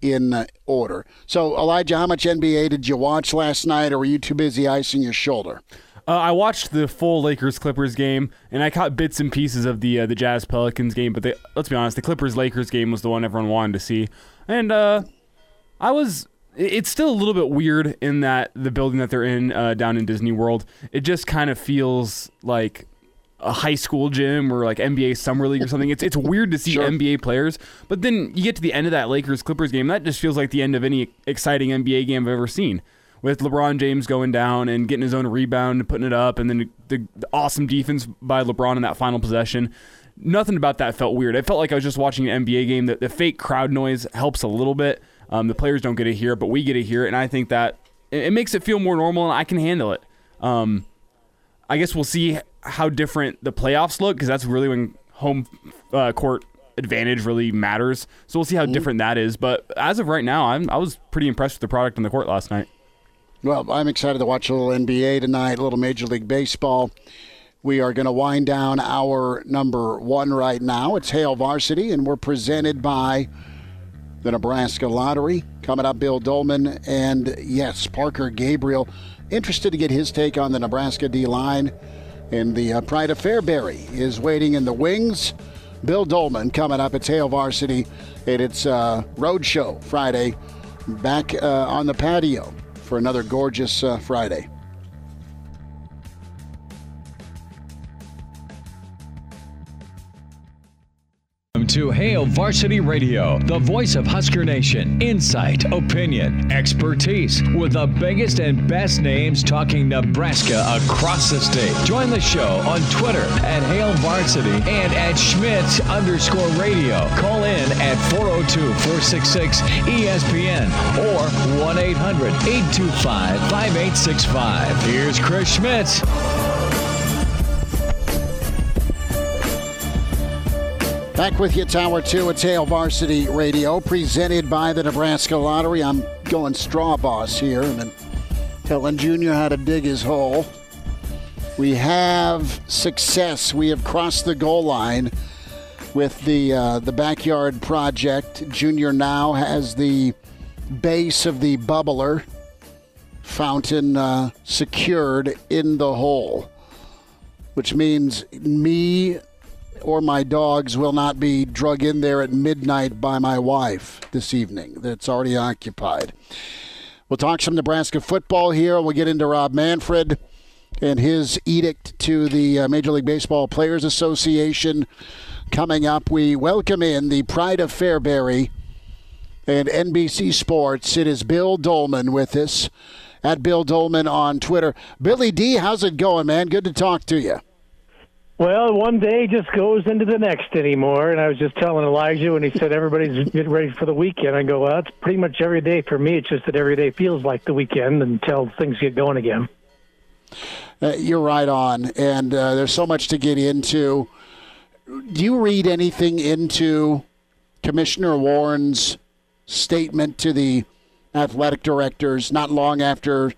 in uh, order. So, Elijah, how much N B A did you watch last night, or were you too busy icing your shoulder? Uh, I watched the full Lakers-Clippers game, and I caught bits and pieces of the uh, the Jazz-Pelicans game, but they, let's be honest, the Clippers-Lakers game was the one everyone wanted to see. And uh, I was – it's still a little bit weird in that the building that they're in uh, down in Disney World, it just kind of feels like a high school gym or like N B A Summer League or something. It's it's weird to see sure. N B A players, but then you get to the end of that Lakers-Clippers game, that just feels like the end of any exciting N B A game I've ever seen. With LeBron James going down and getting his own rebound and putting it up, and then the, the awesome defense by LeBron in that final possession. Nothing about that felt weird. It felt like I was just watching an N B A game. The, the fake crowd noise helps a little bit. Um, the players don't get to hear it, but we get to hear it, and I think that it, it makes it feel more normal, and I can handle it. Um, I guess we'll see how different the playoffs look, because that's really when home uh, court advantage really matters. So we'll see how mm-hmm. different that is. But as of right now, I'm, I was pretty impressed with the product on the court last night. Well, I'm excited to watch a little N B A tonight, a little Major League Baseball. We are going to wind down our number one right now. It's Hail Varsity, and we're presented by the Nebraska Lottery. Coming up, Bill Doleman and, yes, Parker Gabriel. Interested to get his take on the Nebraska D-line. And the uh, Pride of Fairbury is waiting in the wings. Bill Doleman coming up. It's Hail Varsity, and it's uh, Roadshow Friday back uh, on the patio. For another gorgeous uh, Friday. Welcome to Hail Varsity Radio, the voice of Husker Nation. Insight, opinion, expertise, with the biggest and best names talking Nebraska across the state. Join the show on Twitter at Hail Varsity and at Schmitz underscore radio. Call in at four oh two, four six six, E S P N or one eight hundred, eight two five, five eight six five. Here's Chris Schmitz. Back with you, Tower two, it's Hail Varsity Radio, presented by the Nebraska Lottery. I'm going straw boss here and then telling Junior how to dig his hole. We have success. We have crossed the goal line with the uh, the backyard project. Junior now has the base of the bubbler fountain uh, secured in the hole, which means me or my dogs will not be drug in there at midnight by my wife this evening. That's already occupied. We'll talk some Nebraska football here. We'll get into Rob Manfred and his edict to the Major League Baseball Players Association. Coming up, we welcome in the Pride of Fairbury and N B C Sports. It is Bill Doleman with us, at Bill Doleman on Twitter. Billy D, how's it going, man? Good to talk to you. Well, one day just goes into the next anymore, and I was just telling Elijah when he said everybody's getting ready for the weekend. I go, well, it's pretty much every day for me. It's just that every day feels like the weekend until things get going again. Uh, you're right on, and uh, there's so much to get into. Do you read anything into Commissioner Warren's statement to the athletic directors not long after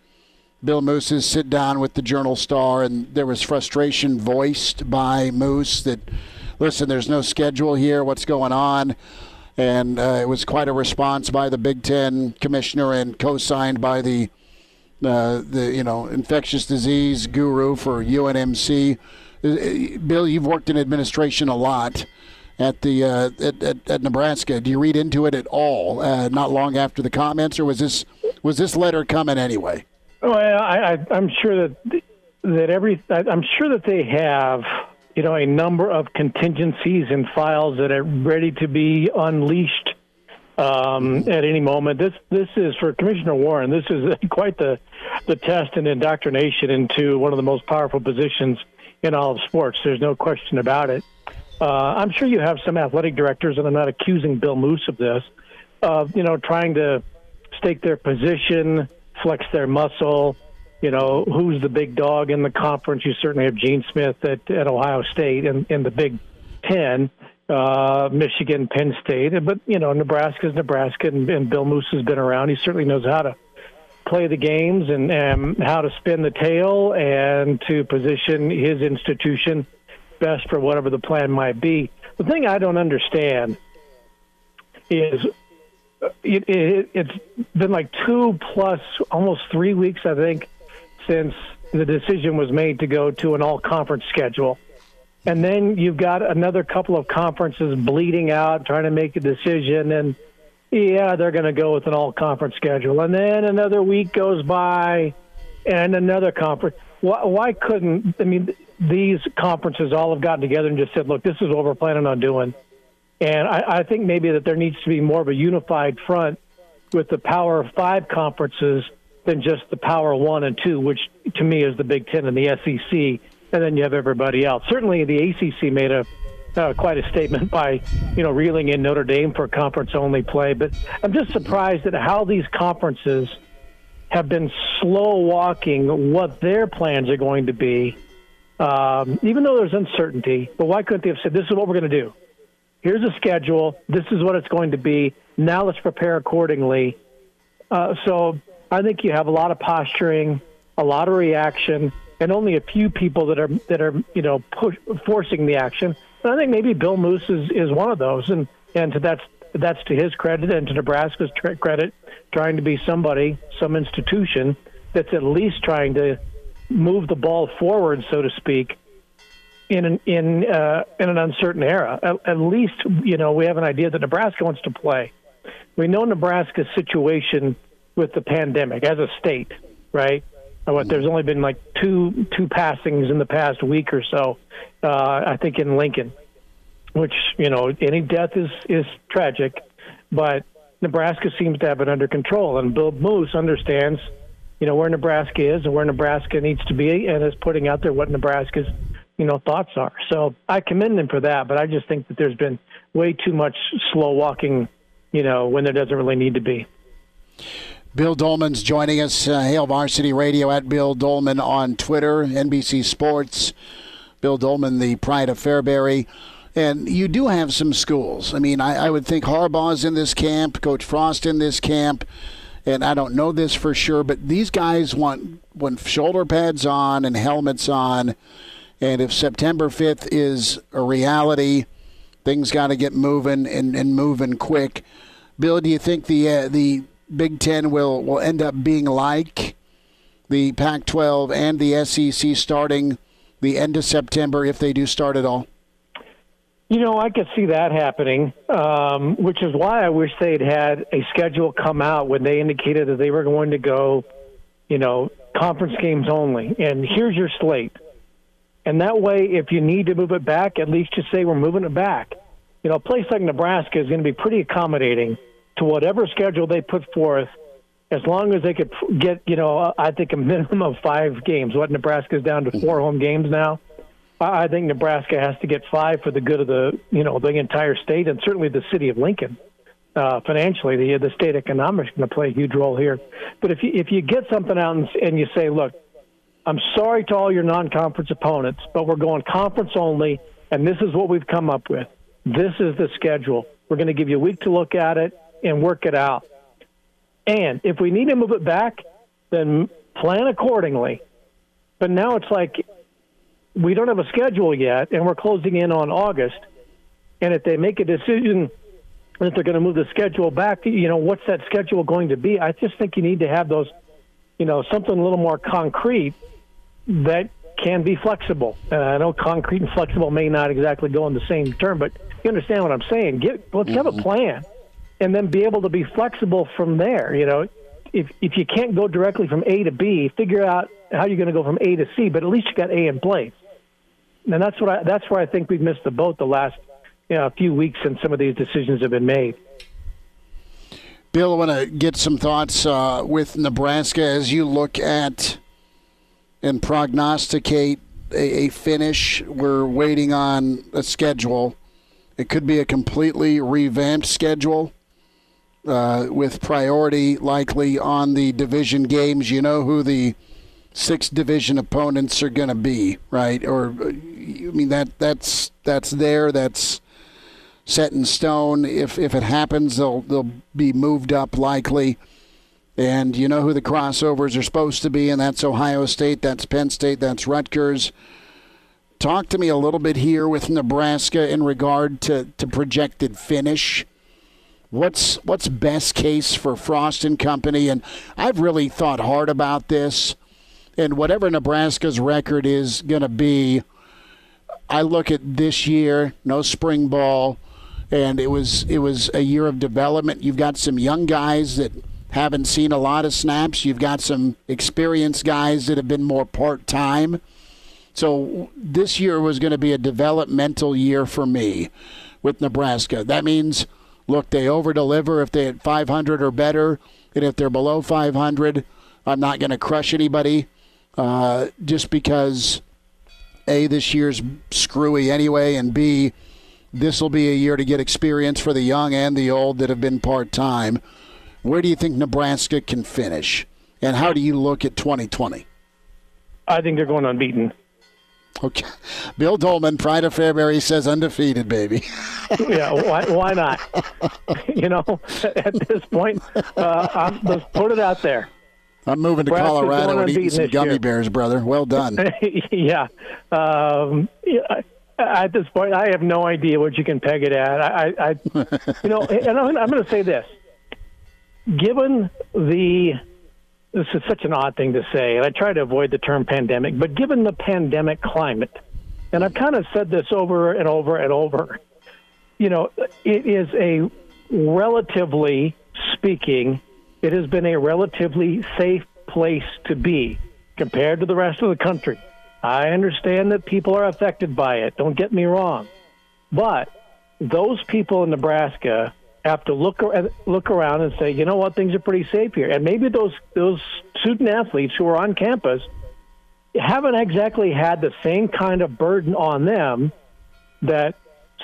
Bill Moos's sit-down with the Journal-Star, and there was frustration voiced by Moos that, listen, there's no schedule here, what's going on? And uh, it was quite a response by the Big Ten commissioner and co-signed by the, uh, the you know, infectious disease guru for U N M C. Bill, you've worked in administration a lot at, the, uh, at, at, at Nebraska. Do you read into it at all, uh, not long after the comments, or was this, was this letter coming anyway? Well, I, I, I'm sure that that every I'm sure that they have, you know, a number of contingencies and files that are ready to be unleashed um, at any moment. This this is for Commissioner Warren. This is quite the the test and indoctrination into one of the most powerful positions in all of sports. There's no question about it. Uh, I'm sure you have some athletic directors, and I'm not accusing Bill Moos of this, of, you know, trying to stake their position, flex their muscle. You know, who's the big dog in the conference? You certainly have Gene Smith at, at Ohio State and in the Big Ten, uh, Michigan, Penn State. But, you know, Nebraska's Nebraska, and, and Bill Moos has been around. He certainly knows how to play the games and, and how to spin the tail and to position his institution best for whatever the plan might be. The thing I don't understand is it, it, it's been like two plus, almost three weeks, I think, since the decision was made to go to an all-conference schedule. And then you've got another couple of conferences bleeding out, trying to make a decision, and, yeah, they're going to go with an all-conference schedule. And then another week goes by and another conference. Why, why couldn't – I mean, these conferences all have gotten together and just said, look, this is what we're planning on doing. And I, I think maybe that there needs to be more of a unified front with the Power of Five conferences than just the Power One and Two, which to me is the Big Ten and the S E C, and then you have everybody else. Certainly, the A C C made a uh, quite a statement by, you know, reeling in Notre Dame for conference-only play. But I'm just surprised at how these conferences have been slow walking what their plans are going to be, um, even though there's uncertainty. But why couldn't they have said, "This is what we're going to do"? Here's a schedule. This is what it's going to be. Now let's prepare accordingly. Uh, so I think you have a lot of posturing, a lot of reaction, and only a few people that are that are you know push, forcing the action. And I think maybe Bill Moos is, is one of those, and and to that's that's to his credit and to Nebraska's tra- credit, trying to be somebody, some institution that's at least trying to move the ball forward, so to speak, in an in uh, in an uncertain era. At, at least, you know, we have an idea that Nebraska wants to play. We know Nebraska's situation with the pandemic as a state, right? What, there's only been like two two passings in the past week or so. Uh, I think in Lincoln, which, you know, any death is is tragic, but Nebraska seems to have it under control, and Bill Moos understands, you know, where Nebraska is and where Nebraska needs to be, and is putting out there what Nebraska's, you know, thoughts are. So I commend them for that, but I just think that there's been way too much slow walking, you know, when there doesn't really need to be. Bill Doleman's joining us, uh, Hail Varsity Radio, at Bill Doleman on Twitter, N B C Sports. Bill Doleman, the pride of Fairbury. And you do have some schools. I mean, I, I would think Harbaugh's in this camp, Coach Frost in this camp, and I don't know this for sure, but these guys want, want shoulder pads on and helmets on. And if September fifth is a reality, things got to get moving and, and moving quick. Bill, do you think the uh, the Big Ten will, will end up being like the Pac twelve and the S E C starting the end of September, if they do start at all? You know, I could see that happening, um, which is why I wish they'd had a schedule come out when they indicated that they were going to go, you know, conference games only. And here's your slate. And that way, if you need to move it back, at least just say we're moving it back. You know, a place like Nebraska is going to be pretty accommodating to whatever schedule they put forth, as long as they could get, you know, I think a minimum of five games. What, Nebraska's down to four home games now? I think Nebraska has to get five for the good of the, you know, the entire state, and certainly the city of Lincoln. Uh, financially, the the state economics is going to play a huge role here. But if you, if you get something out and, and you say, look, I'm sorry to all your non-conference opponents, but we're going conference only, and this is what we've come up with. This is the schedule. We're going to give you a week to look at it and work it out. And if we need to move it back, then plan accordingly. But now it's like we don't have a schedule yet, and we're closing in on August. And if they make a decision that they're going to move the schedule back, you know, what's that schedule going to be? I just think you need to have those, you know, something a little more concrete that can be flexible. And I know concrete and flexible may not exactly go in the same term, but you understand what I'm saying. Get, let's mm-hmm. have a plan. And then be able to be flexible from there. You know, if if you can't go directly from A to B, figure out how you're going to go from A to C. But at least you got A in place. And that's what I, that's where I think we've missed the boat the last you know, few weeks since some of these decisions have been made. Bill, I want to get some thoughts uh, with Nebraska as you look at and prognosticate a, a finish. We're waiting on a schedule. It could be a completely revamped schedule uh, with priority likely on the division games. You know who the six division opponents are going to be, right? Or, I mean, that that's that's there. That's set in stone. If if it happens, they'll they'll be moved up likely. And you know who the crossovers are supposed to be, and that's Ohio State, that's Penn State, that's Rutgers. Talk to me a little bit here with Nebraska in regard to, to projected finish. What's what's best case for Frost and company? And I've really thought hard about this. And whatever Nebraska's record is going to be, I look at this year, no spring ball, and it was it was a year of development. You've got some young guys that haven't seen a lot of snaps. You've got some experienced guys that have been more part-time. So this year was going to be a developmental year for me with Nebraska. That means, look, they over-deliver if they hit five hundred or better, and if they're below five hundred, I'm not going to crush anybody. Uh, just because, A, this year's screwy anyway, and B, this will be a year to get experience for the young and the old that have been part-time. Where do you think Nebraska can finish, and how do you look at twenty twenty? I think they're going unbeaten. Okay. Bill Doleman, Pride of Fairbury, says undefeated, baby. Yeah, why, why not? You know, at this point, uh, I'm, let's put it out there. I'm moving to Nebraska's Colorado and eating some gummy year. bears, brother. Well done. yeah. Um, yeah. At this point, I have no idea what you can peg it at. I, I you know, and I'm, I'm going to say this. Given the, this is such an odd thing to say, and I try to avoid the term pandemic, but given the pandemic climate, and I've kind of said this over and over and over, you know, it is a relatively speaking it has been a relatively safe place to be compared to the rest of the country. I understand that people are affected by it. Don't get me wrong. But those people in Nebraska have to look look around and say, you know what, things are pretty safe here. And maybe those, those student athletes who are on campus haven't exactly had the same kind of burden on them that,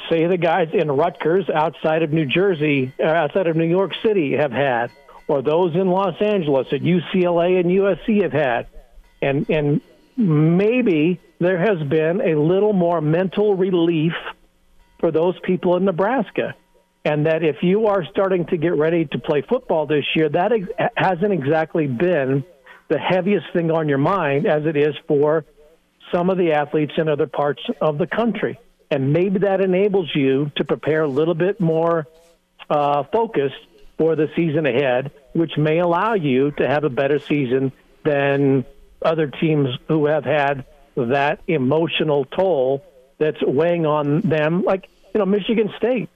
say, the guys in Rutgers outside of New Jersey, or outside of New York City have had, or those in Los Angeles at U C L A and U S C have had. And and maybe there has been a little more mental relief for those people in Nebraska. And that if you are starting to get ready to play football this year, that ex- hasn't exactly been the heaviest thing on your mind as it is for some of the athletes in other parts of the country. And maybe that enables you to prepare a little bit more uh, focused for the season ahead, which may allow you to have a better season than other teams who have had that emotional toll that's weighing on them, like, you know, Michigan State,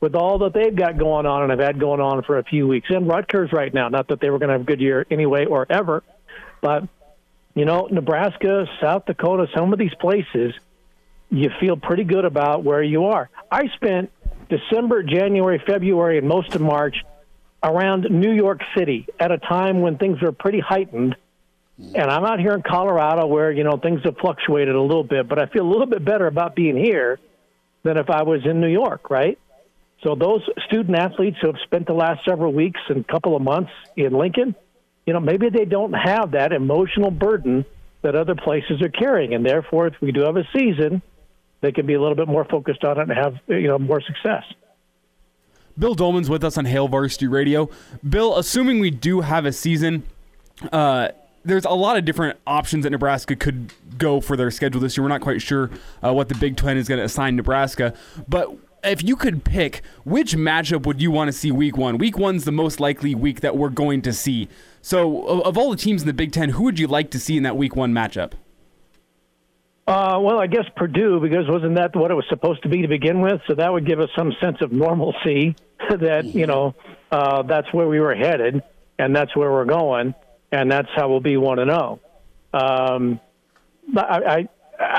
with all that they've got going on and have had going on for a few weeks, and Rutgers right now, not that they were going to have a good year anyway or ever, but, you know, Nebraska, South Dakota, some of these places, you feel pretty good about where you are. I spent December, January, February, and most of March around New York City at a time when things were pretty heightened. And I'm out here in Colorado where, you know, things have fluctuated a little bit, but I feel a little bit better about being here than if I was in New York, right? So those student athletes who have spent the last several weeks and couple of months in Lincoln, you know, maybe they don't have that emotional burden that other places are carrying. And therefore, if we do have a season, they can be a little bit more focused on it and have, you know, more success. Bill Doleman's with us on Hail Varsity Radio. Bill, assuming we do have a season, uh, there's a lot of different options that Nebraska could go for their schedule this year. We're not quite sure uh, what the Big Ten is going to assign Nebraska. But if you could pick, which matchup would you want to see week one? Week one's the most likely week that we're going to see. So of, of all the teams in the Big Ten, who would you like to see in that week one matchup? Uh, well, I guess Purdue, because wasn't that what it was supposed to be to begin with? So that would give us some sense of normalcy that, you know, uh, that's where we were headed. and that's where we're going, and that's how we'll be one and zero. Um, I, I,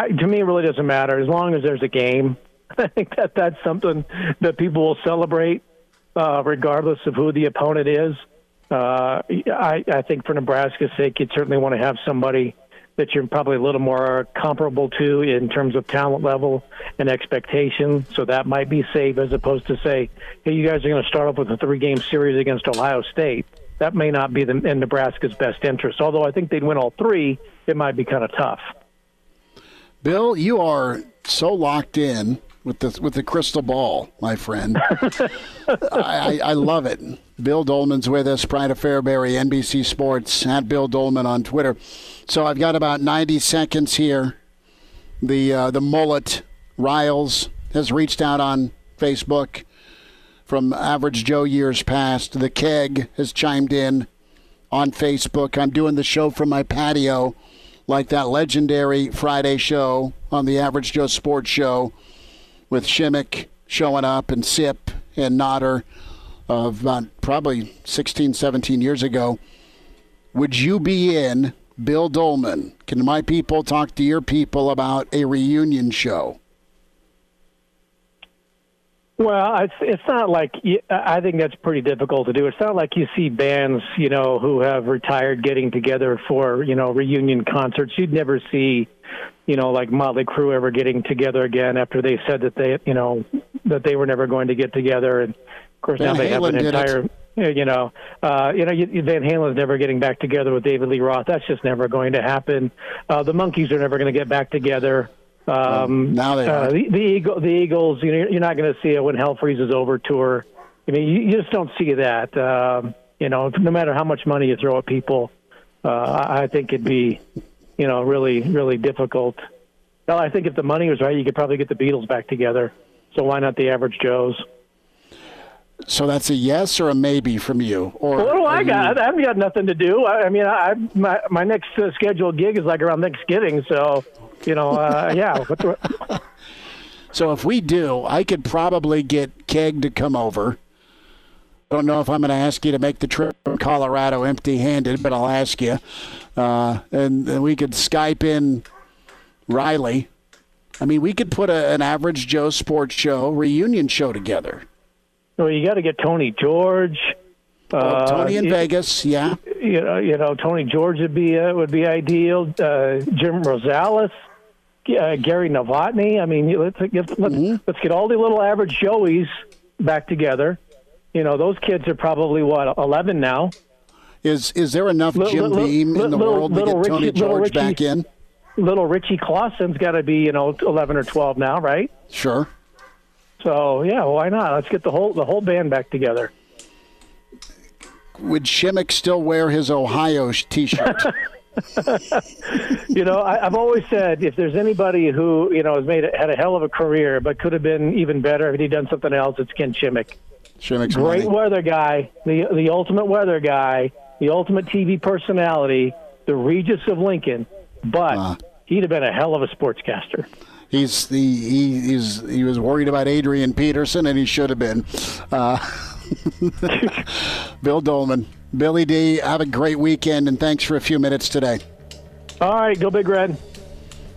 I, to me, it really doesn't matter as long as there's a game. I think that that's something that people will celebrate, uh, regardless of who the opponent is. Uh, I, I think for Nebraska's sake, you'd certainly want to have somebody that you're probably a little more comparable to in terms of talent level and expectation. So that might be safe as opposed to say, hey, you guys are going to start off with a three-game series against Ohio State. That may not be the, in Nebraska's best interest. Although I think they'd win all three, it might be kind of tough. Bill, you are so locked in with the, with the crystal ball, my friend. I, I love it. Bill Doleman's with us, Pride of Fairbury, N B C Sports, at Bill Doleman on Twitter. So I've got about ninety seconds here. The uh, the mullet Riles has reached out on Facebook from Average Joe years past. The Keg has chimed in on Facebook. I'm doing the show from my patio, like that legendary Friday show on the Average Joe Sports Show with Shimmick showing up and Sip and Nodder of about probably sixteen, seventeen years ago. Would you be in, Bill Doleman, can my people talk to your people about a reunion show? Well, it's, it's not like you, I think that's pretty difficult to do. It's not like you see bands, you know, who have retired getting together for, you know, reunion concerts. You'd never see, you know, like Motley Crue ever getting together again after they said that they, you know, that they were never going to get together. And of course, Van now they Halen have an entire, it. you know, uh, you know, Van Halen's never getting back together with David Lee Roth. That's just never going to happen. Uh, the Monkees are never going to get back together. Um, now they uh, the, the, Eagle, the Eagles, you know, you're not going to see it when Hell Freezes Over tour. I mean, you, you just don't see that. Um, you know, no matter how much money you throw at people, uh, I think it'd be, you know, really, really difficult. Well, I think if the money was right, you could probably get the Beatles back together. So why not the Average Joes? So that's a yes or a maybe from you? Or what do I you... got? I've got nothing to do. I, I mean, I my my next uh, scheduled gig is like around Thanksgiving, so. You know, uh, yeah. So if we do, I could probably get Keg to come over. I don't know if I'm going to ask you to make the trip from Colorado empty-handed, but I'll ask you. Uh, and, and we could Skype in Riley. I mean, we could put a, an Average Joe Sports Show reunion show together. Well, you got to get Tony George. Uh, Tony in uh, Vegas, yeah. You know, you know, Tony George would be uh, would be ideal. Uh, Jim Rosales, uh, Gary Novotny. I mean, let's let's, mm-hmm. let's get all the little Average Joeys back together. You know, those kids are probably what eleven now. Is is there enough L- Jim L- Beam L- in the L- world L- to get Richie, Tony George Richie, back in? Little Richie Clausen's got to be you know eleven or twelve now, right? Sure. So yeah, why not? Let's get the whole the whole band back together. Would Shimmick still wear his Ohio T-shirt? you know, I, I've always said if there's anybody who you know has made a, had a hell of a career, but could have been even better if he'd done something else, it's Ken Shimmick. Shimmick's great money. Weather guy, the the ultimate weather guy, the ultimate T V personality, the Regis of Lincoln. But uh, he'd have been a hell of a sportscaster. He's the he, he's he was worried about Adrian Peterson, and he should have been. Uh, Bill Doleman, Billy D, have a great weekend, and thanks for a few minutes today. All right, go Big Red.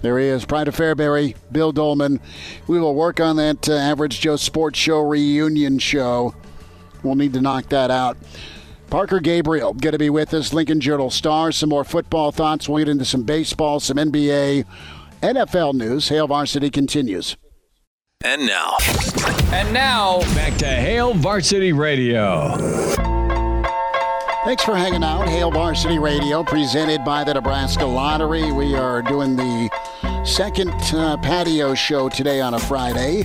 There he is, Pride of Fairbury, Bill Doleman. We will work on that uh, Average Joe Sports Show reunion show. We'll need to knock that out. Parker Gabriel going to be with us, Lincoln Journal Star. Some more football thoughts. We'll get into some baseball, some N B A, N F L news. Hail Varsity continues. And now. And now, back to Hail Varsity Radio. Thanks for hanging out. Hail Varsity Radio, presented by the Nebraska Lottery. We are doing the second uh, patio show today on a Friday.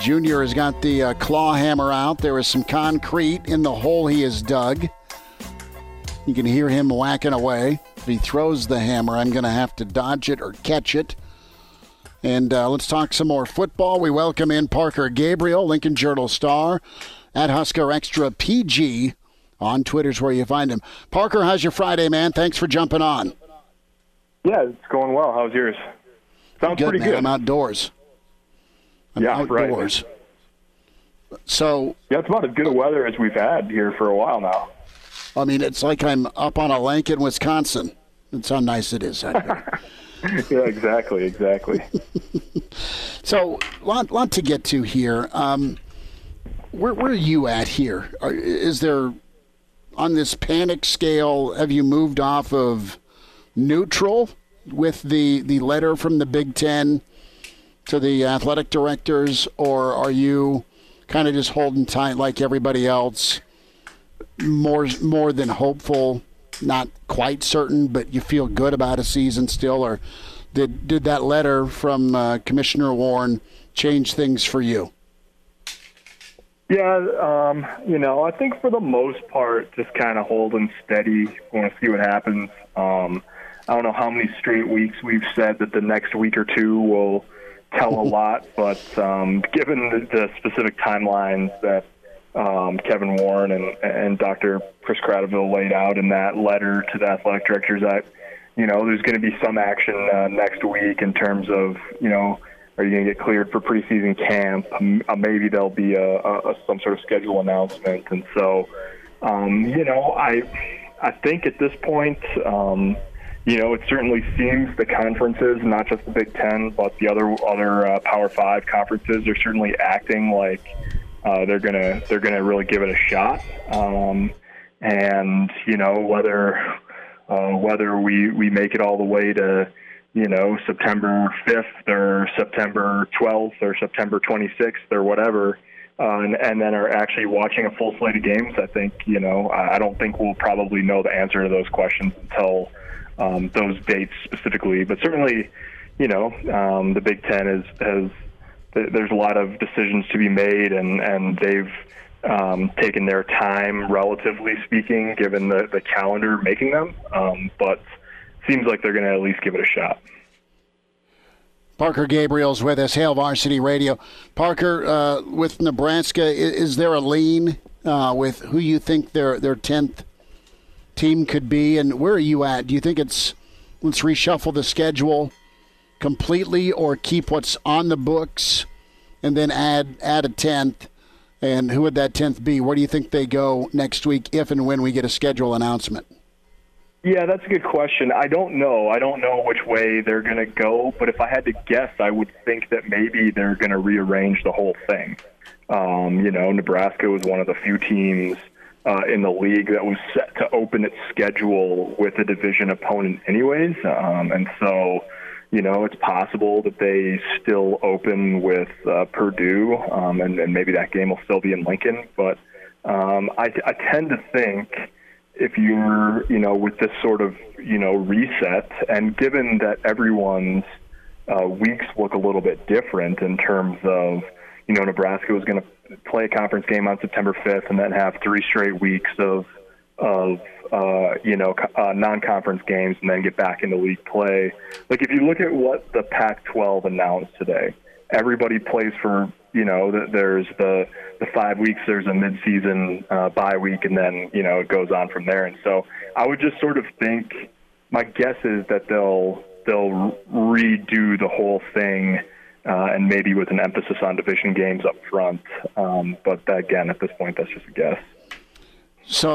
Junior has got the uh, claw hammer out. There is some concrete in the hole he has dug. You can hear him whacking away. If he throws the hammer, I'm going to have to dodge it or catch it. And uh, let's talk some more football. We welcome in Parker Gabriel, Lincoln Journal Star, at Husker Extra P G on Twitter's where you find him. Parker, how's your Friday, man? Thanks for jumping on. Yeah, it's going well. How's yours? Sounds good, pretty man. good. I'm outdoors. I'm yeah, outdoors. Right. So yeah, it's about as good a weather as we've had here for a while now. I mean, it's like I'm up on a lake in Wisconsin. That's how nice it is out here. Yeah, exactly, exactly. So, lot, lot to get to here. Um, where, where are you at here? Are, is there, on this panic scale, have you moved off of neutral with the, the letter from the Big Ten to the athletic directors, or are you kind of just holding tight like everybody else, more more than hopeful? Not quite certain, but you feel good about a season still, or did did that letter from uh, Commissioner Warren change things for you? Yeah, um, you know, I think for the most part, just kind of holding steady. Want to see what happens. Um, I don't know how many straight weeks we've said that the next week or two will tell a lot, but um, given the, the specific timelines that Um, Kevin Warren and, and Doctor Chris Cradaville laid out in that letter to the athletic directors, that, you know, there's going to be some action uh, next week in terms of, you know, are you going to get cleared for preseason camp? Maybe there'll be a, a, some sort of schedule announcement. And so, um, you know, I I think at this point, um, you know, it certainly seems the conferences, not just the Big Ten, but the other, other uh, Power Five conferences are certainly acting like Uh, they're gonna they're gonna really give it a shot, um, and you know whether uh, whether we, we make it all the way to you know September fifth or September twelfth or September twenty-sixth or whatever, uh, and, and then are actually watching a full slate of games. I think you know I don't think we'll probably know the answer to those questions until um, those dates specifically. But certainly, you know um, the Big Ten is has. There's a lot of decisions to be made, and, and they've um, taken their time, relatively speaking, given the, the calendar making them. Um, but seems like they're going to at least give it a shot. Parker Gabriel's with us, Hail Varsity Radio. Parker, uh, with Nebraska, is, is there a lean uh, with who you think their their tenth team could be, and where are you at? Do you think it's let's reshuffle the schedule completely, or keep what's on the books and then add add a tenth? And who would that tenth be? Where do you think they go next week if and when we get a schedule announcement? Yeah, that's a good question. I don't know. I don't know which way they're going to go, but if I had to guess, I would think that maybe they're going to rearrange the whole thing. Um, you know, Nebraska was one of the few teams uh, in the league that was set to open its schedule with a division opponent anyways. Um, and so You know, it's possible that they still open with uh, Purdue, um, and, and maybe that game will still be in Lincoln. But um, I, I tend to think if you're, you know, with this sort of, you know, reset, and given that everyone's uh, weeks look a little bit different in terms of, you know, Nebraska was going to play a conference game on September fifth and then have three straight weeks of, of uh, you know, uh, non-conference games and then get back into league play. Like, if you look at what the Pac twelve announced today, everybody plays for, you know, the, there's the, the five weeks, there's a mid-season uh, bye week, and then, you know, it goes on from there. And so I would just sort of think, my guess is that they'll, they'll redo the whole thing, uh, and maybe with an emphasis on division games up front. Um, but again, at this point, that's just a guess. So,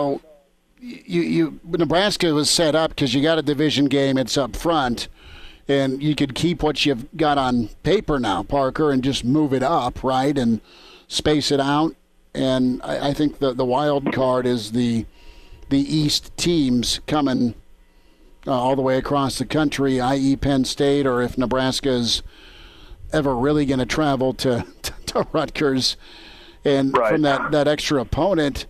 You, you Nebraska was set up because you got a division game, it's up front, and you could keep what you've got on paper now, Parker, and just move it up, right, and space it out. And I, I think the, the wild card is the the East teams coming uh, all the way across the country, that is. Penn State, or if Nebraska is ever really going to travel to, to, to Rutgers. And right. From that, that extra opponent,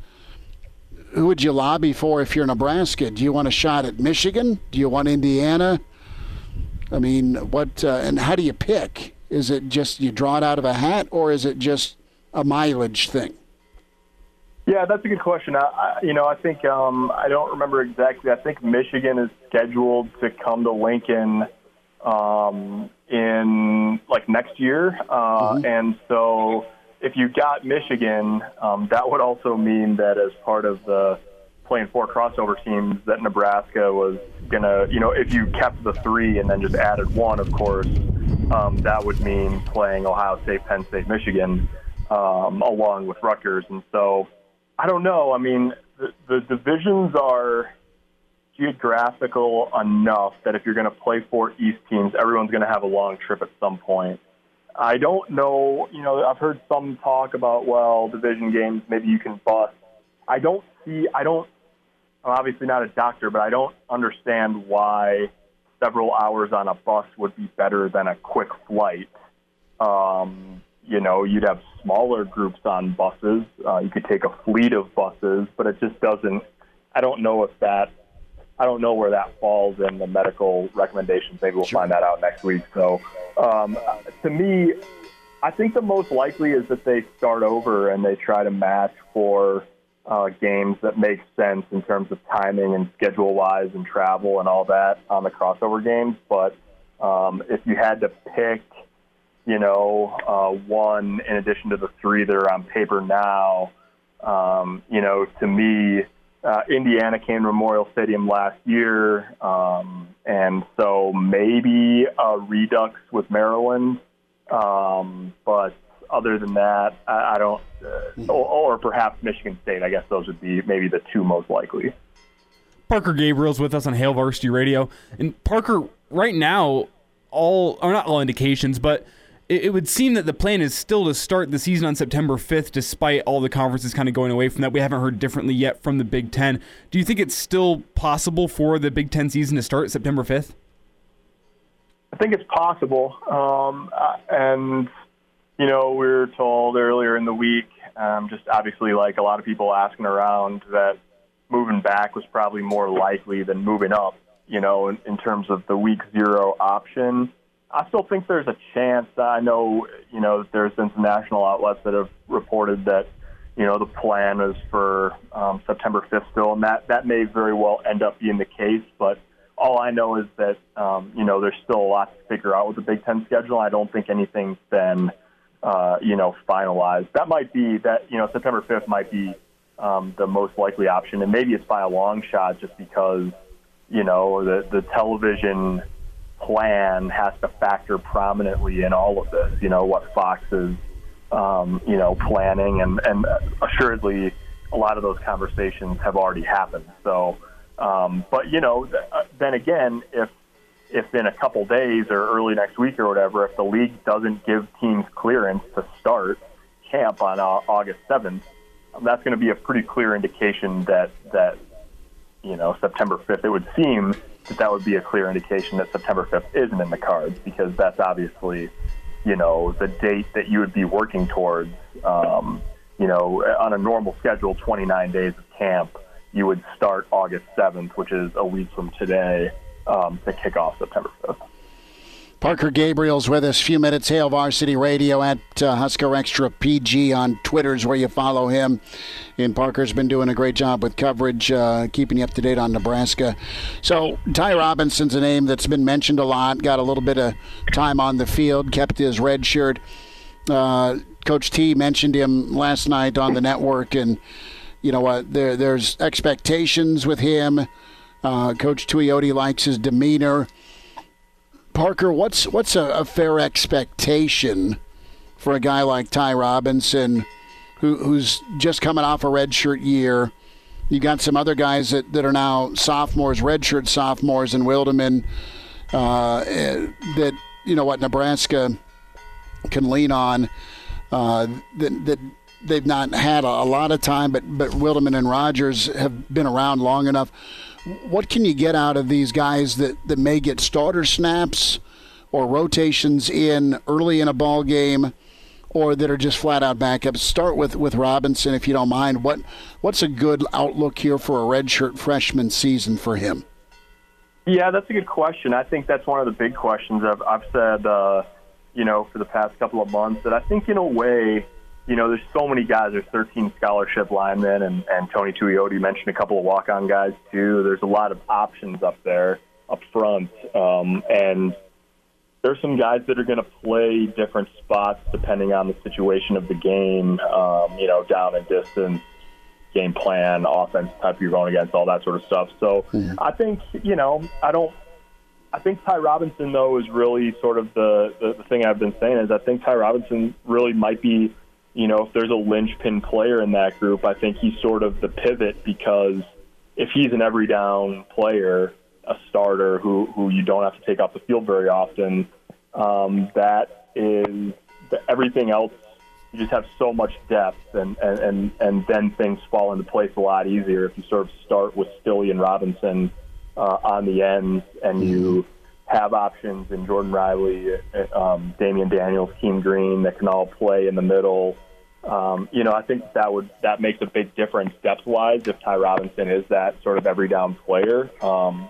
who would you lobby for if you're Nebraska? Do you want a shot at Michigan? Do you want Indiana? I mean, what uh, and how do you pick? Is it just you draw it out of a hat, or is it just a mileage thing? Yeah, that's a good question. I, I, you know, I think um, I don't remember exactly. I think Michigan is scheduled to come to Lincoln um, in like next year, uh, mm-hmm. and so. If you got Michigan, um, that would also mean that as part of the playing four crossover teams, that Nebraska was going to, you know, if you kept the three and then just added one, of course, um, that would mean playing Ohio State, Penn State, Michigan, um, along with Rutgers. And so I don't know. I mean, the, the divisions are geographical enough that if you're going to play four East teams, everyone's going to have a long trip at some point. I don't know, you know, I've heard some talk about, well, division games, maybe you can bust. I don't see, I don't, I'm obviously not a doctor, but I don't understand why several hours on a bus would be better than a quick flight. Um, you know, you'd have smaller groups on buses. Uh, you could take a fleet of buses, but it just doesn't, I don't know if that, I don't know where that falls in the medical recommendations. Maybe we'll sure. find that out next week. So um, to me, I think the most likely is that they start over and they try to match for uh, games that make sense in terms of timing and schedule-wise and travel and all that on the crossover games. But um, if you had to pick, you know, uh, one in addition to the three that are on paper now, um, you know, to me, Uh, Indiana came to Memorial Stadium last year, um, and so maybe a redux with Maryland. Um, but other than that, I, I don't uh, – or, or perhaps Michigan State. I guess those would be maybe the two most likely. Parker Gabriel's with us on Hail Varsity Radio. And, Parker, right now, all – or not all indications, but – it would seem that the plan is still to start the season on September fifth, despite all the conferences kind of going away from that. We haven't heard differently yet from the Big Ten. Do you think it's still possible for the Big Ten season to start September fifth? I think it's possible. Um, and, you know, we were told earlier in the week, um, just obviously like a lot of people asking around, that moving back was probably more likely than moving up, you know, in, in terms of the week zero option. I still think there's a chance. I know, you know, there's been some national outlets that have reported that, you know, the plan is for um, September fifth still, and that, that may very well end up being the case. But all I know is that, um, you know, there's still a lot to figure out with the Big Ten schedule. I don't think anything's been, uh, you know, finalized. That might be that, you know, September fifth might be um, the most likely option, and maybe it's by a long shot just because, you know, the, the television – plan has to factor prominently in all of this, you know, what Fox is, um, you know, planning, and, and assuredly a lot of those conversations have already happened. So, um, but, you know, th- then again, if if in a couple days or early next week or whatever, if the league doesn't give teams clearance to start camp on uh, August seventh, that's going to be a pretty clear indication that, that you know, September fifth, it would seem, that that would be a clear indication that September fifth isn't in the cards, because that's obviously, you know, the date that you would be working towards. Um, you know, on a normal schedule, twenty-nine days of camp, you would start August seventh, which is a week from today, um, to kick off September fifth. Parker Gabriel's with us. Few minutes, Hail Varsity Radio at uh, Husker Extra P G on Twitter's where you follow him. And Parker's been doing a great job with coverage, uh, keeping you up to date on Nebraska. So Ty Robinson's a name that's been mentioned a lot. Got a little bit of time on the field, kept his red shirt. Uh, Coach T mentioned him last night on the network, and you know what? Uh, there, there's expectations with him. Uh, Coach Tuioti likes his demeanor. Parker, what's what's a, a fair expectation for a guy like Ty Robinson, who, who's just coming off a redshirt year? You got some other guys that, that are now sophomores, redshirt sophomores, and Wilderman, uh, that you know what Nebraska can lean on. Uh, that that they've not had a, a lot of time, but but Wilderman and Rogers have been around long enough. What can you get out of these guys that, that may get starter snaps or rotations in early in a ball game, or that are just flat-out backups? Start with, with Robinson, if you don't mind. What What's a good outlook here for a redshirt freshman season for him? Yeah, that's a good question. I think that's one of the big questions I've, I've said, uh, you know, for the past couple of months, that I think in a way, you know, there's so many guys. There's thirteen scholarship linemen, and, and Tony Tuioti mentioned a couple of walk-on guys, too. There's a lot of options up there up front. Um, and there's some guys that are going to play different spots depending on the situation of the game, um, you know, down and distance, game plan, offense type you're going against, all that sort of stuff. So yeah. I think, you know, I don't – I think Ty Robinson, though, is really sort of the, the, the thing I've been saying is I think Ty Robinson really might be – you know, if there's a linchpin player in that group, I think he's sort of the pivot, because if he's an every down player, a starter who, who you don't have to take off the field very often, um, that is everything else. You just have so much depth, and, and, and, and then things fall into place a lot easier if you sort of start with Stille and Robinson uh, on the ends, and you have options in Jordan Riley, um, Damion Daniels, Keane Green that can all play in the middle. Um, you know, I think that would that makes a big difference depth-wise if Ty Robinson is that sort of every-down player. Um,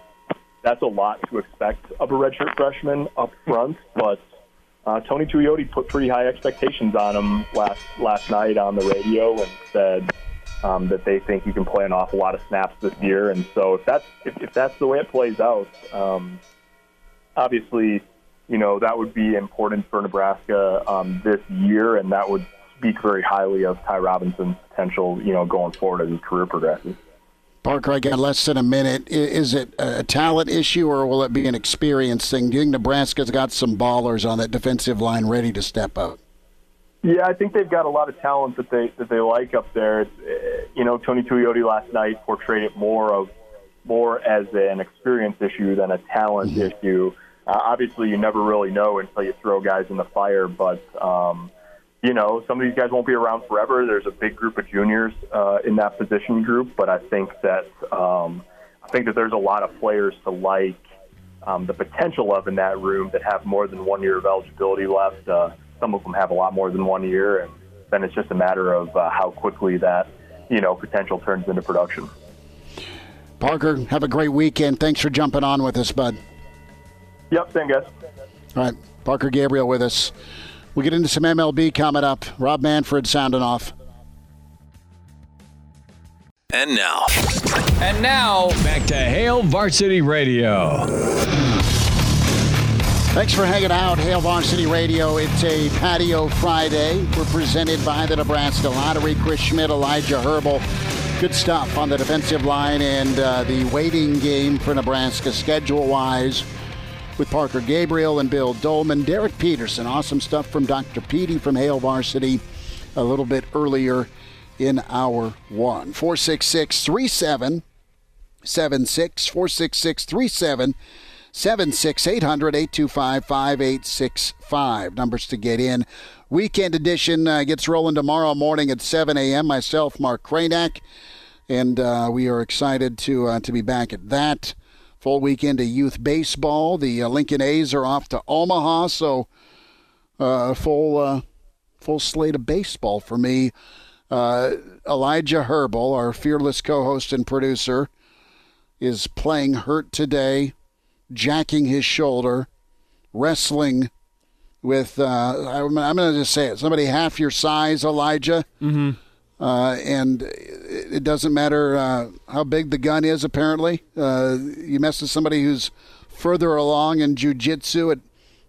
that's a lot to expect of a redshirt freshman up front, but Uh, Tony Tuioti put pretty high expectations on him last last night on the radio, and said um, that they think he can play an awful lot of snaps this year. And so, if that's if, if that's the way it plays out, um, obviously, you know, that would be important for Nebraska um, this year, and that would speak very highly of Ty Robinson's potential, you know, going forward as his career progresses. Parker, I got less than a minute. Is it a talent issue, or will it be an experience thing? Do you think Nebraska's got some ballers on that defensive line ready to step up? Yeah, I think they've got a lot of talent that they that they like up there. You know, Tony Tuioti last night portrayed it more of more as an experience issue than a talent yeah. issue. Uh, obviously, you never really know until you throw guys in the fire, but um, you know, some of these guys won't be around forever. There's a big group of juniors uh, in that position group, but I think that um, I think that there's a lot of players to like um, the potential of in that room that have more than one year of eligibility left. Uh, some of them have a lot more than one year, and then it's just a matter of uh, how quickly that, you know, potential turns into production. Parker, have a great weekend. Thanks for jumping on with us, bud. Yep, same guys. All right, Parker Gabriel with us. We'll get into some M L B coming up. Rob Manfred sounding off. And now. And now, back to Hail Varsity Radio. Thanks for hanging out, Hail Varsity Radio. It's a Patio Friday. We're presented by the Nebraska Lottery. Chris Schmidt, Elijah Herbel. Good stuff on the defensive line and uh, the waiting game for Nebraska schedule-wise, with Parker Gabriel and Bill Doleman. Derek Peterson, awesome stuff from Doctor Petey from Hail Varsity a little bit earlier in hour one. four six six, three seven seven six, four six six, three seven seven six, eight hundred, eight two five, five eight six five. Numbers to get in. Weekend edition uh, gets rolling tomorrow morning at seven a.m. Myself, Mark Kranak, and uh, we are excited to uh, to be back at that. Full weekend of youth baseball. The uh, Lincoln A's are off to Omaha, so uh, full uh, full slate of baseball for me. Uh, Elijah Herbel, our fearless co-host and producer, is playing hurt today, jacking his shoulder, wrestling with, uh, I'm, I'm going to just say it, somebody half your size, Elijah. Mm-hmm. Uh, and it doesn't matter uh, how big the gun is, apparently. Uh, you mess with somebody who's further along in jiu-jitsu, it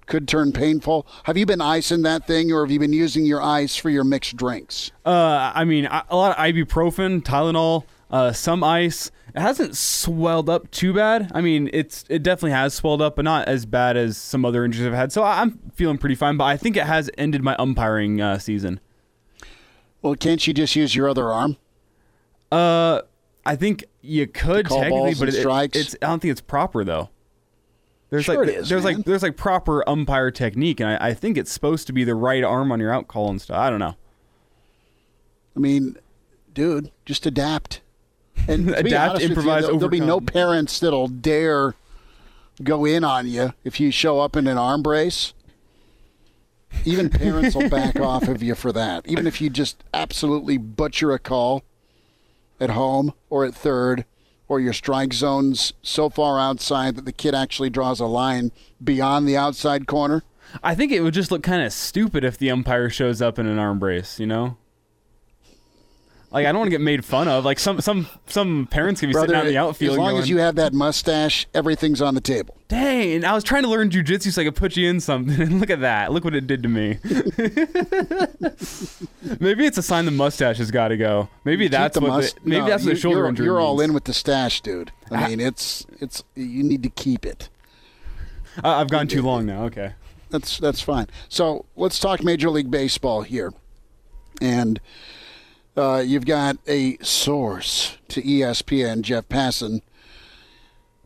could turn painful. Have you been icing that thing, or have you been using your ice for your mixed drinks? Uh, I mean, a lot of ibuprofen, Tylenol, uh, some ice. It hasn't swelled up too bad. I mean, it's it definitely has swelled up, but not as bad as some other injuries I've had. So I'm feeling pretty fine, but I think it has ended my umpiring uh, season. Well, can't you just use your other arm? Uh, I think you could technically, but it, it, it's I don't think it's proper though. There's sure like it is, there's man. like there's like proper umpire technique, and I, I think it's supposed to be the right arm on your out call and stuff. I don't know. I mean, dude, just adapt and to adapt, be honest, improvise. You, there'll, there'll be no parents that'll dare go in on you if you show up in an arm brace. Even parents will back off of you for that. Even if you just absolutely butcher a call at home or at third, or your strike zone's so far outside that the kid actually draws a line beyond the outside corner. I think it would just look kind of stupid if the umpire shows up in an arm brace, you know? Like, I don't want to get made fun of. Like, some some, some parents can be Brother, sitting out in the outfield. As long going, as you have that mustache, everything's on the table. Dang, and I was trying to learn jiu-jitsu so I could put you in something, and look at that. Look what it did to me. Maybe it's a sign the mustache has got to go. Maybe that's what must- the, maybe no, that's you, the shoulder you're, injury You're means. all in with the stash, dude. I mean, it's it's you need to keep it. I, I've gone too long now. Okay. That's, that's fine. So let's talk Major League Baseball here. And uh, you've got a source to E S P N, Jeff Passan.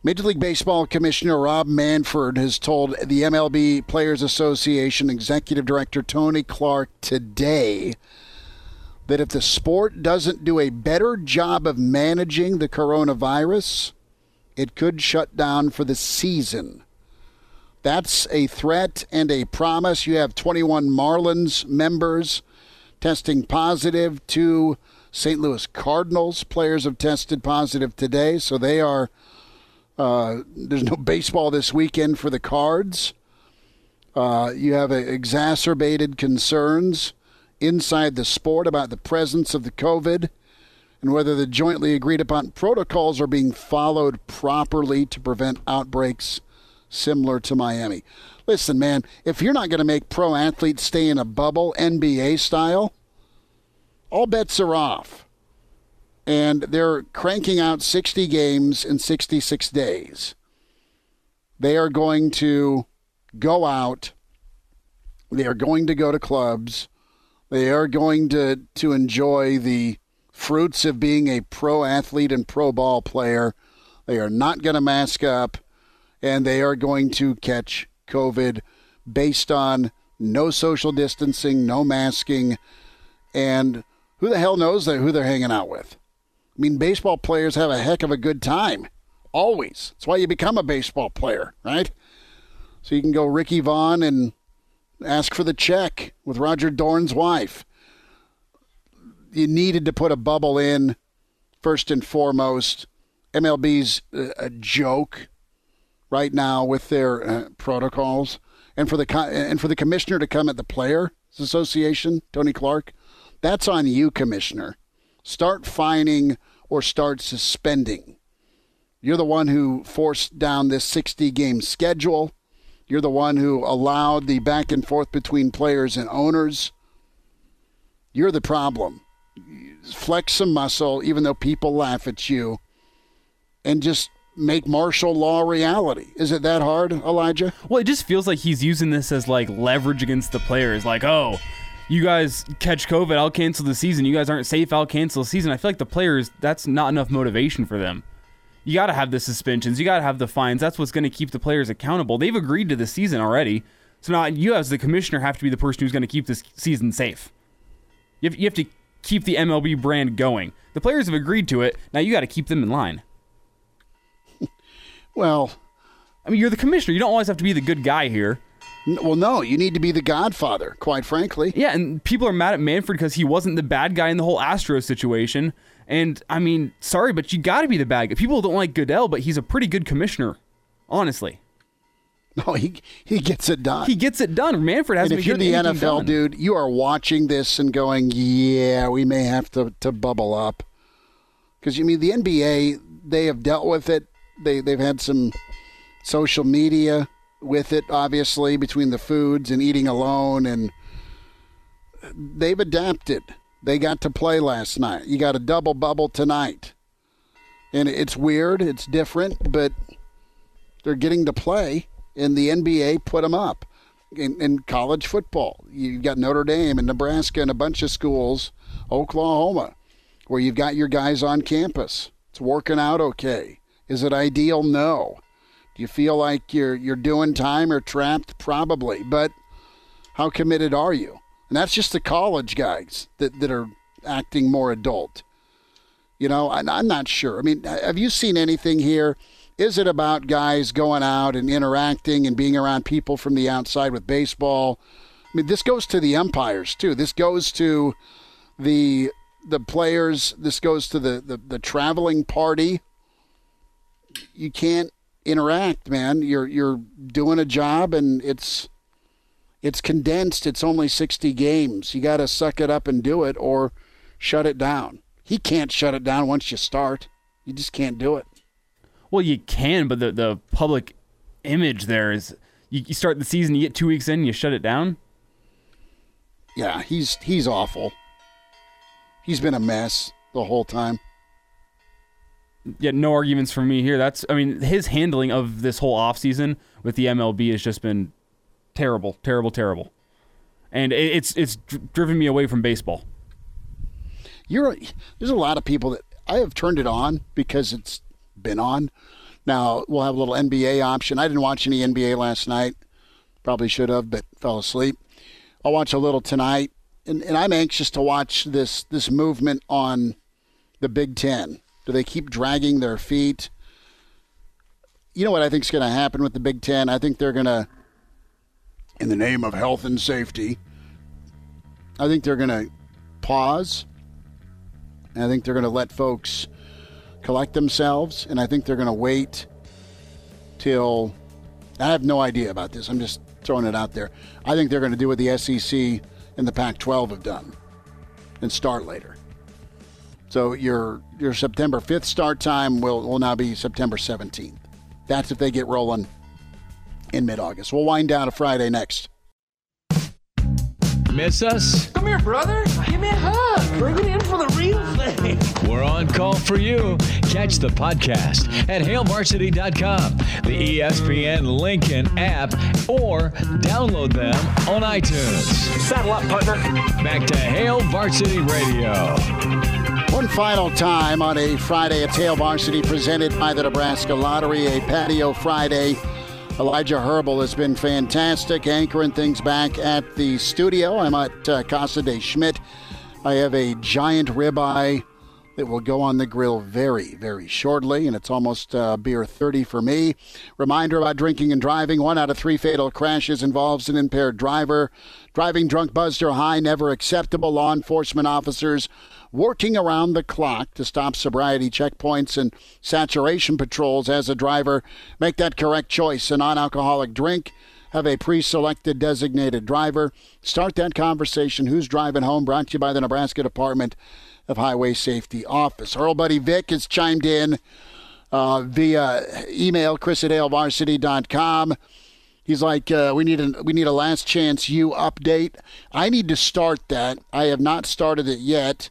Major League Baseball Commissioner Rob Manfred has told the M L B Players Association Executive Director Tony Clark today that if the sport doesn't do a better job of managing the coronavirus, it could shut down for the season. That's a threat and a promise. You have twenty-one Marlins members testing positive. Two Saint Louis Cardinals players have tested positive today, so they are... Uh, there's no baseball this weekend for the Cards. Uh, you have a, exacerbated concerns inside the sport about the presence of the COVID and whether the jointly agreed upon protocols are being followed properly to prevent outbreaks similar to Miami. Listen, man, if you're not going to make pro athletes stay in a bubble, N B A style, all bets are off. And they're cranking out sixty games in sixty-six days. They are going to go out. They are going to go to clubs. They are going to, to enjoy the fruits of being a pro athlete and pro ball player. They are not going to mask up. And they are going to catch COVID based on no social distancing, no masking. And who the hell knows who they're hanging out with? I mean, baseball players have a heck of a good time, always. That's why you become a baseball player, right? So you can go Ricky Vaughn and ask for the check with Roger Dorn's wife. You needed to put a bubble in, first and foremost. M L B's a joke right now with their uh, protocols. And for the co- and for the commissioner to come at the Players Association, Tony Clark, that's on you, commissioner. Start fining or start suspending. You're the one who forced down this sixty-game schedule. You're the one who allowed the back and forth between players and owners. You're the problem. Flex some muscle, even though people laugh at you, and just make martial law reality. Is it that hard, Elijah? Well, it just feels like he's using this as, like, leverage against the players. Like, oh... you guys catch COVID, I'll cancel the season. You guys aren't safe, I'll cancel the season. I feel like the players, that's not enough motivation for them. You got to have the suspensions. You got to have the fines. That's what's going to keep the players accountable. They've agreed to the season already. So now you as the commissioner have to be the person who's going to keep this season safe. You have, you have to keep the M L B brand going. The players have agreed to it. Now you got to keep them in line. Well, I mean, you're the commissioner. You don't always have to be the good guy here. Well, no, you need to be the godfather, quite frankly. Yeah, and people are mad at Manfred because he wasn't the bad guy in the whole Astros situation. And, I mean, sorry, but you got to be the bad guy. People don't like Goodell, but he's a pretty good commissioner, honestly. No, he he gets it done. He gets it done. Manfred hasn't been getting anything done. And if you're the N F L dude, you are watching this and going, yeah, we may have to, to bubble up. Because, you mean, the N B A, they have dealt with it. They, they've had some social media with it, obviously, between the foods and eating alone, and they've adapted. They got to play last night. You got a double bubble tonight, and it's weird, it's different, but they're getting to play, and the N B A put them up. In, in college football, you've got Notre Dame and Nebraska and a bunch of schools, Oklahoma, where you've got your guys on campus. It's working out okay. Is it ideal? No. You feel like you're you're doing time or trapped? Probably. But how committed are you? And that's just the college guys that, that are acting more adult. You know, I, I'm not sure. I mean, have you seen anything here? Is it about guys going out and interacting and being around people from the outside with baseball? I mean, this goes to the umpires, too. This goes to the the players. This goes to the, the, the traveling party. You can't interact, man. You're you're doing a job, and it's it's condensed. It's only sixty games. You got to suck it up and do it, or shut it down. He can't shut it down once you start. You just can't do it. Well, you can, but the the public image there is you, you start the season, you get two weeks in, you shut it down. Yeah, he's he's awful. He's been a mess the whole time. Yeah, no arguments from me here. That's, I mean, his handling of this whole offseason with the M L B has just been terrible, terrible, terrible. And it's it's driven me away from baseball. you're there's a lot of people that I have turned it on because it's been on. Now we'll have a little N B A option. I didn't watch any N B A last night. Probably should have, but fell asleep. I'll watch a little tonight, and, and I'm anxious to watch this this movement on the Big Ten. Do they keep dragging their feet? You know what I think is going to happen with the Big Ten? I think they're going to, in the name of health and safety, I think they're going to pause, and I think they're going to let folks collect themselves, and I think they're going to wait till – I have no idea about this. I'm just throwing it out there. I think they're going to do what the S E C and the Pac twelve have done and start later. So your your September fifth start time will, will now be September seventeenth. That's if they get rolling in mid-August. We'll wind down a Friday next. Miss us? Come here, brother. Give me a hug. Bring it in for the real thing. We're on call for you. Catch the podcast at hail varsity dot com, the E S P N Lincoln app, or download them on iTunes. Saddle up, partner. Back to Hail Varsity Radio. One final time on a Friday at Hail Varsity, presented by the Nebraska Lottery, a Patio Friday. Elijah Herbel has been fantastic, anchoring things back at the studio. I'm at uh, Casa de Schmidt. I have a giant ribeye that will go on the grill very, very shortly, and it's almost uh, beer thirty for me. Reminder about drinking and driving. One out of three fatal crashes involves an impaired driver. Driving drunk, buzzed, or high, never acceptable. Law enforcement officers working around the clock to stop sobriety checkpoints and saturation patrols. As a driver, make that correct choice. A non-alcoholic drink. Have a pre-selected designated driver. Start that conversation. Who's driving home? Brought to you by the Nebraska Department of Highway Safety Office. Our old buddy Vic has chimed in uh, via email, chris at hail varsity dot com. He's like, uh, we need a we need a last chance you update. I need to start that. I have not started it yet.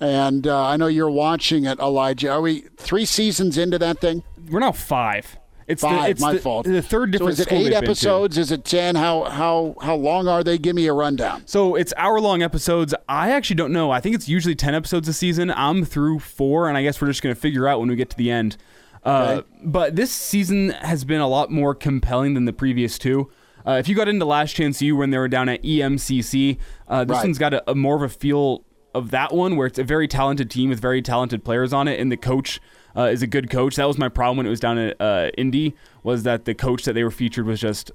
And uh, I know you're watching it, Elijah. Are we three seasons into that thing? We're now five. It's five. The, it's my the, fault. The third different. So is it eight episodes? Is it ten? How how how long are they? Give me a rundown. So it's hour long episodes. I actually don't know. I think it's usually ten episodes a season. I'm through four, and I guess we're just going to figure out when we get to the end. Uh, okay. But this season has been a lot more compelling than the previous two. Uh, if you got into Last Chance U when they were down at E M C C, uh, this right. one's got a, a more of a feel of that one, where it's a very talented team with very talented players on it, and the coach uh, is a good coach. That was my problem when it was down at uh, Indy, was that the coach that they were featured was just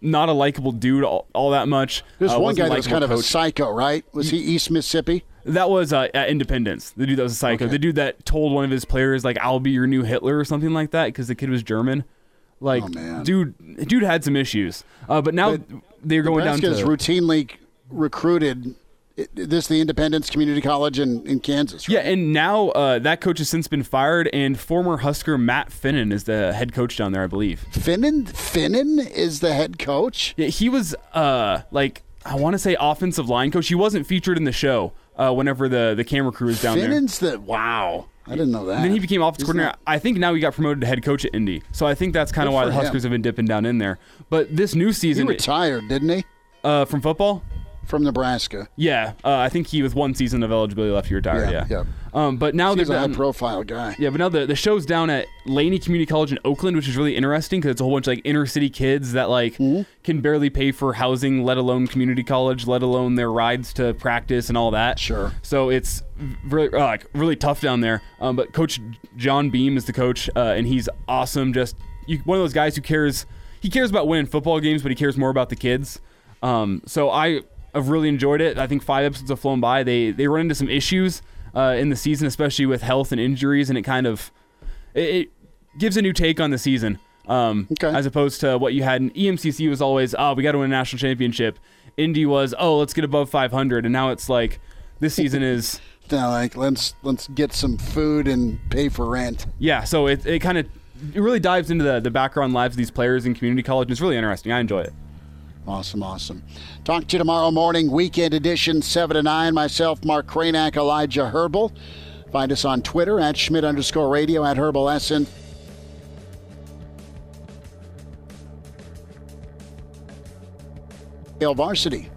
not a likable dude all, all that much. There's uh, one guy that was kind coach. of a psycho, right? Was he East Mississippi? That was uh, at Independence. The dude that was a psycho. Okay. The dude that told one of his players, like, I'll be your new Hitler or something like that, because the kid was German. Like, oh, man. dude dude had some issues. Uh, but now but they're going Nebraska's down to... Nebraska's routinely recruited... This the Independence Community College in, in Kansas, right? Yeah, and now uh, that coach has since been fired, and former Husker Matt Finnan is the head coach down there, I believe. Finnan? Finnan is the head coach? Yeah, he was, uh, like, I want to say offensive line coach. He wasn't featured in the show uh, whenever the, the camera crew was down Finnan's there. Finnan's the, wow, I didn't know that. And then he became offensive Isn't coordinator. That? I think now he got promoted to head coach at Indy, so I think that's kind of why the Huskers him. have been dipping down in there. But this new season. He retired, didn't he? Uh, from football? From Nebraska. Yeah. Uh, I think he was one season of eligibility left. He retired. Yeah. yeah. yeah. Um, but now He's they're a high-profile guy. Yeah, but now the, the show's down at Laney Community College in Oakland, which is really interesting because it's a whole bunch of like, inner-city kids that like mm-hmm. can barely pay for housing, let alone community college, let alone their rides to practice and all that. Sure. So it's really, uh, like, really tough down there. Um, but Coach John Beam is the coach, uh, and he's awesome. Just you, one of those guys who cares. He cares about winning football games, but he cares more about the kids. Um, so I... I've really enjoyed it. I think five episodes have flown by. They they run into some issues uh, in the season, especially with health and injuries, and it kind of it, it gives a new take on the season um, okay. as opposed to what you had in E M C C was always, oh, we got to win a national championship. Indy was, oh, let's get above five hundred, and now it's like this season is now like let's let's get some food and pay for rent. Yeah, so it it kind of it really dives into the the background lives of these players in community college, and it's really interesting. I enjoy it. Awesome, awesome. Talk to you tomorrow morning, weekend edition, seven to nine. Myself, Mark Kranak, Elijah Herbel. Find us on Twitter at Schmidt underscore radio, at Herbel Essen. Hail Varsity.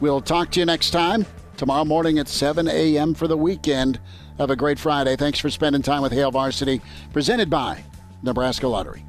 We'll talk to you next time. tomorrow morning at seven a.m. for the weekend. Have a great Friday. Thanks for spending time with Hail Varsity, presented by Nebraska Lottery.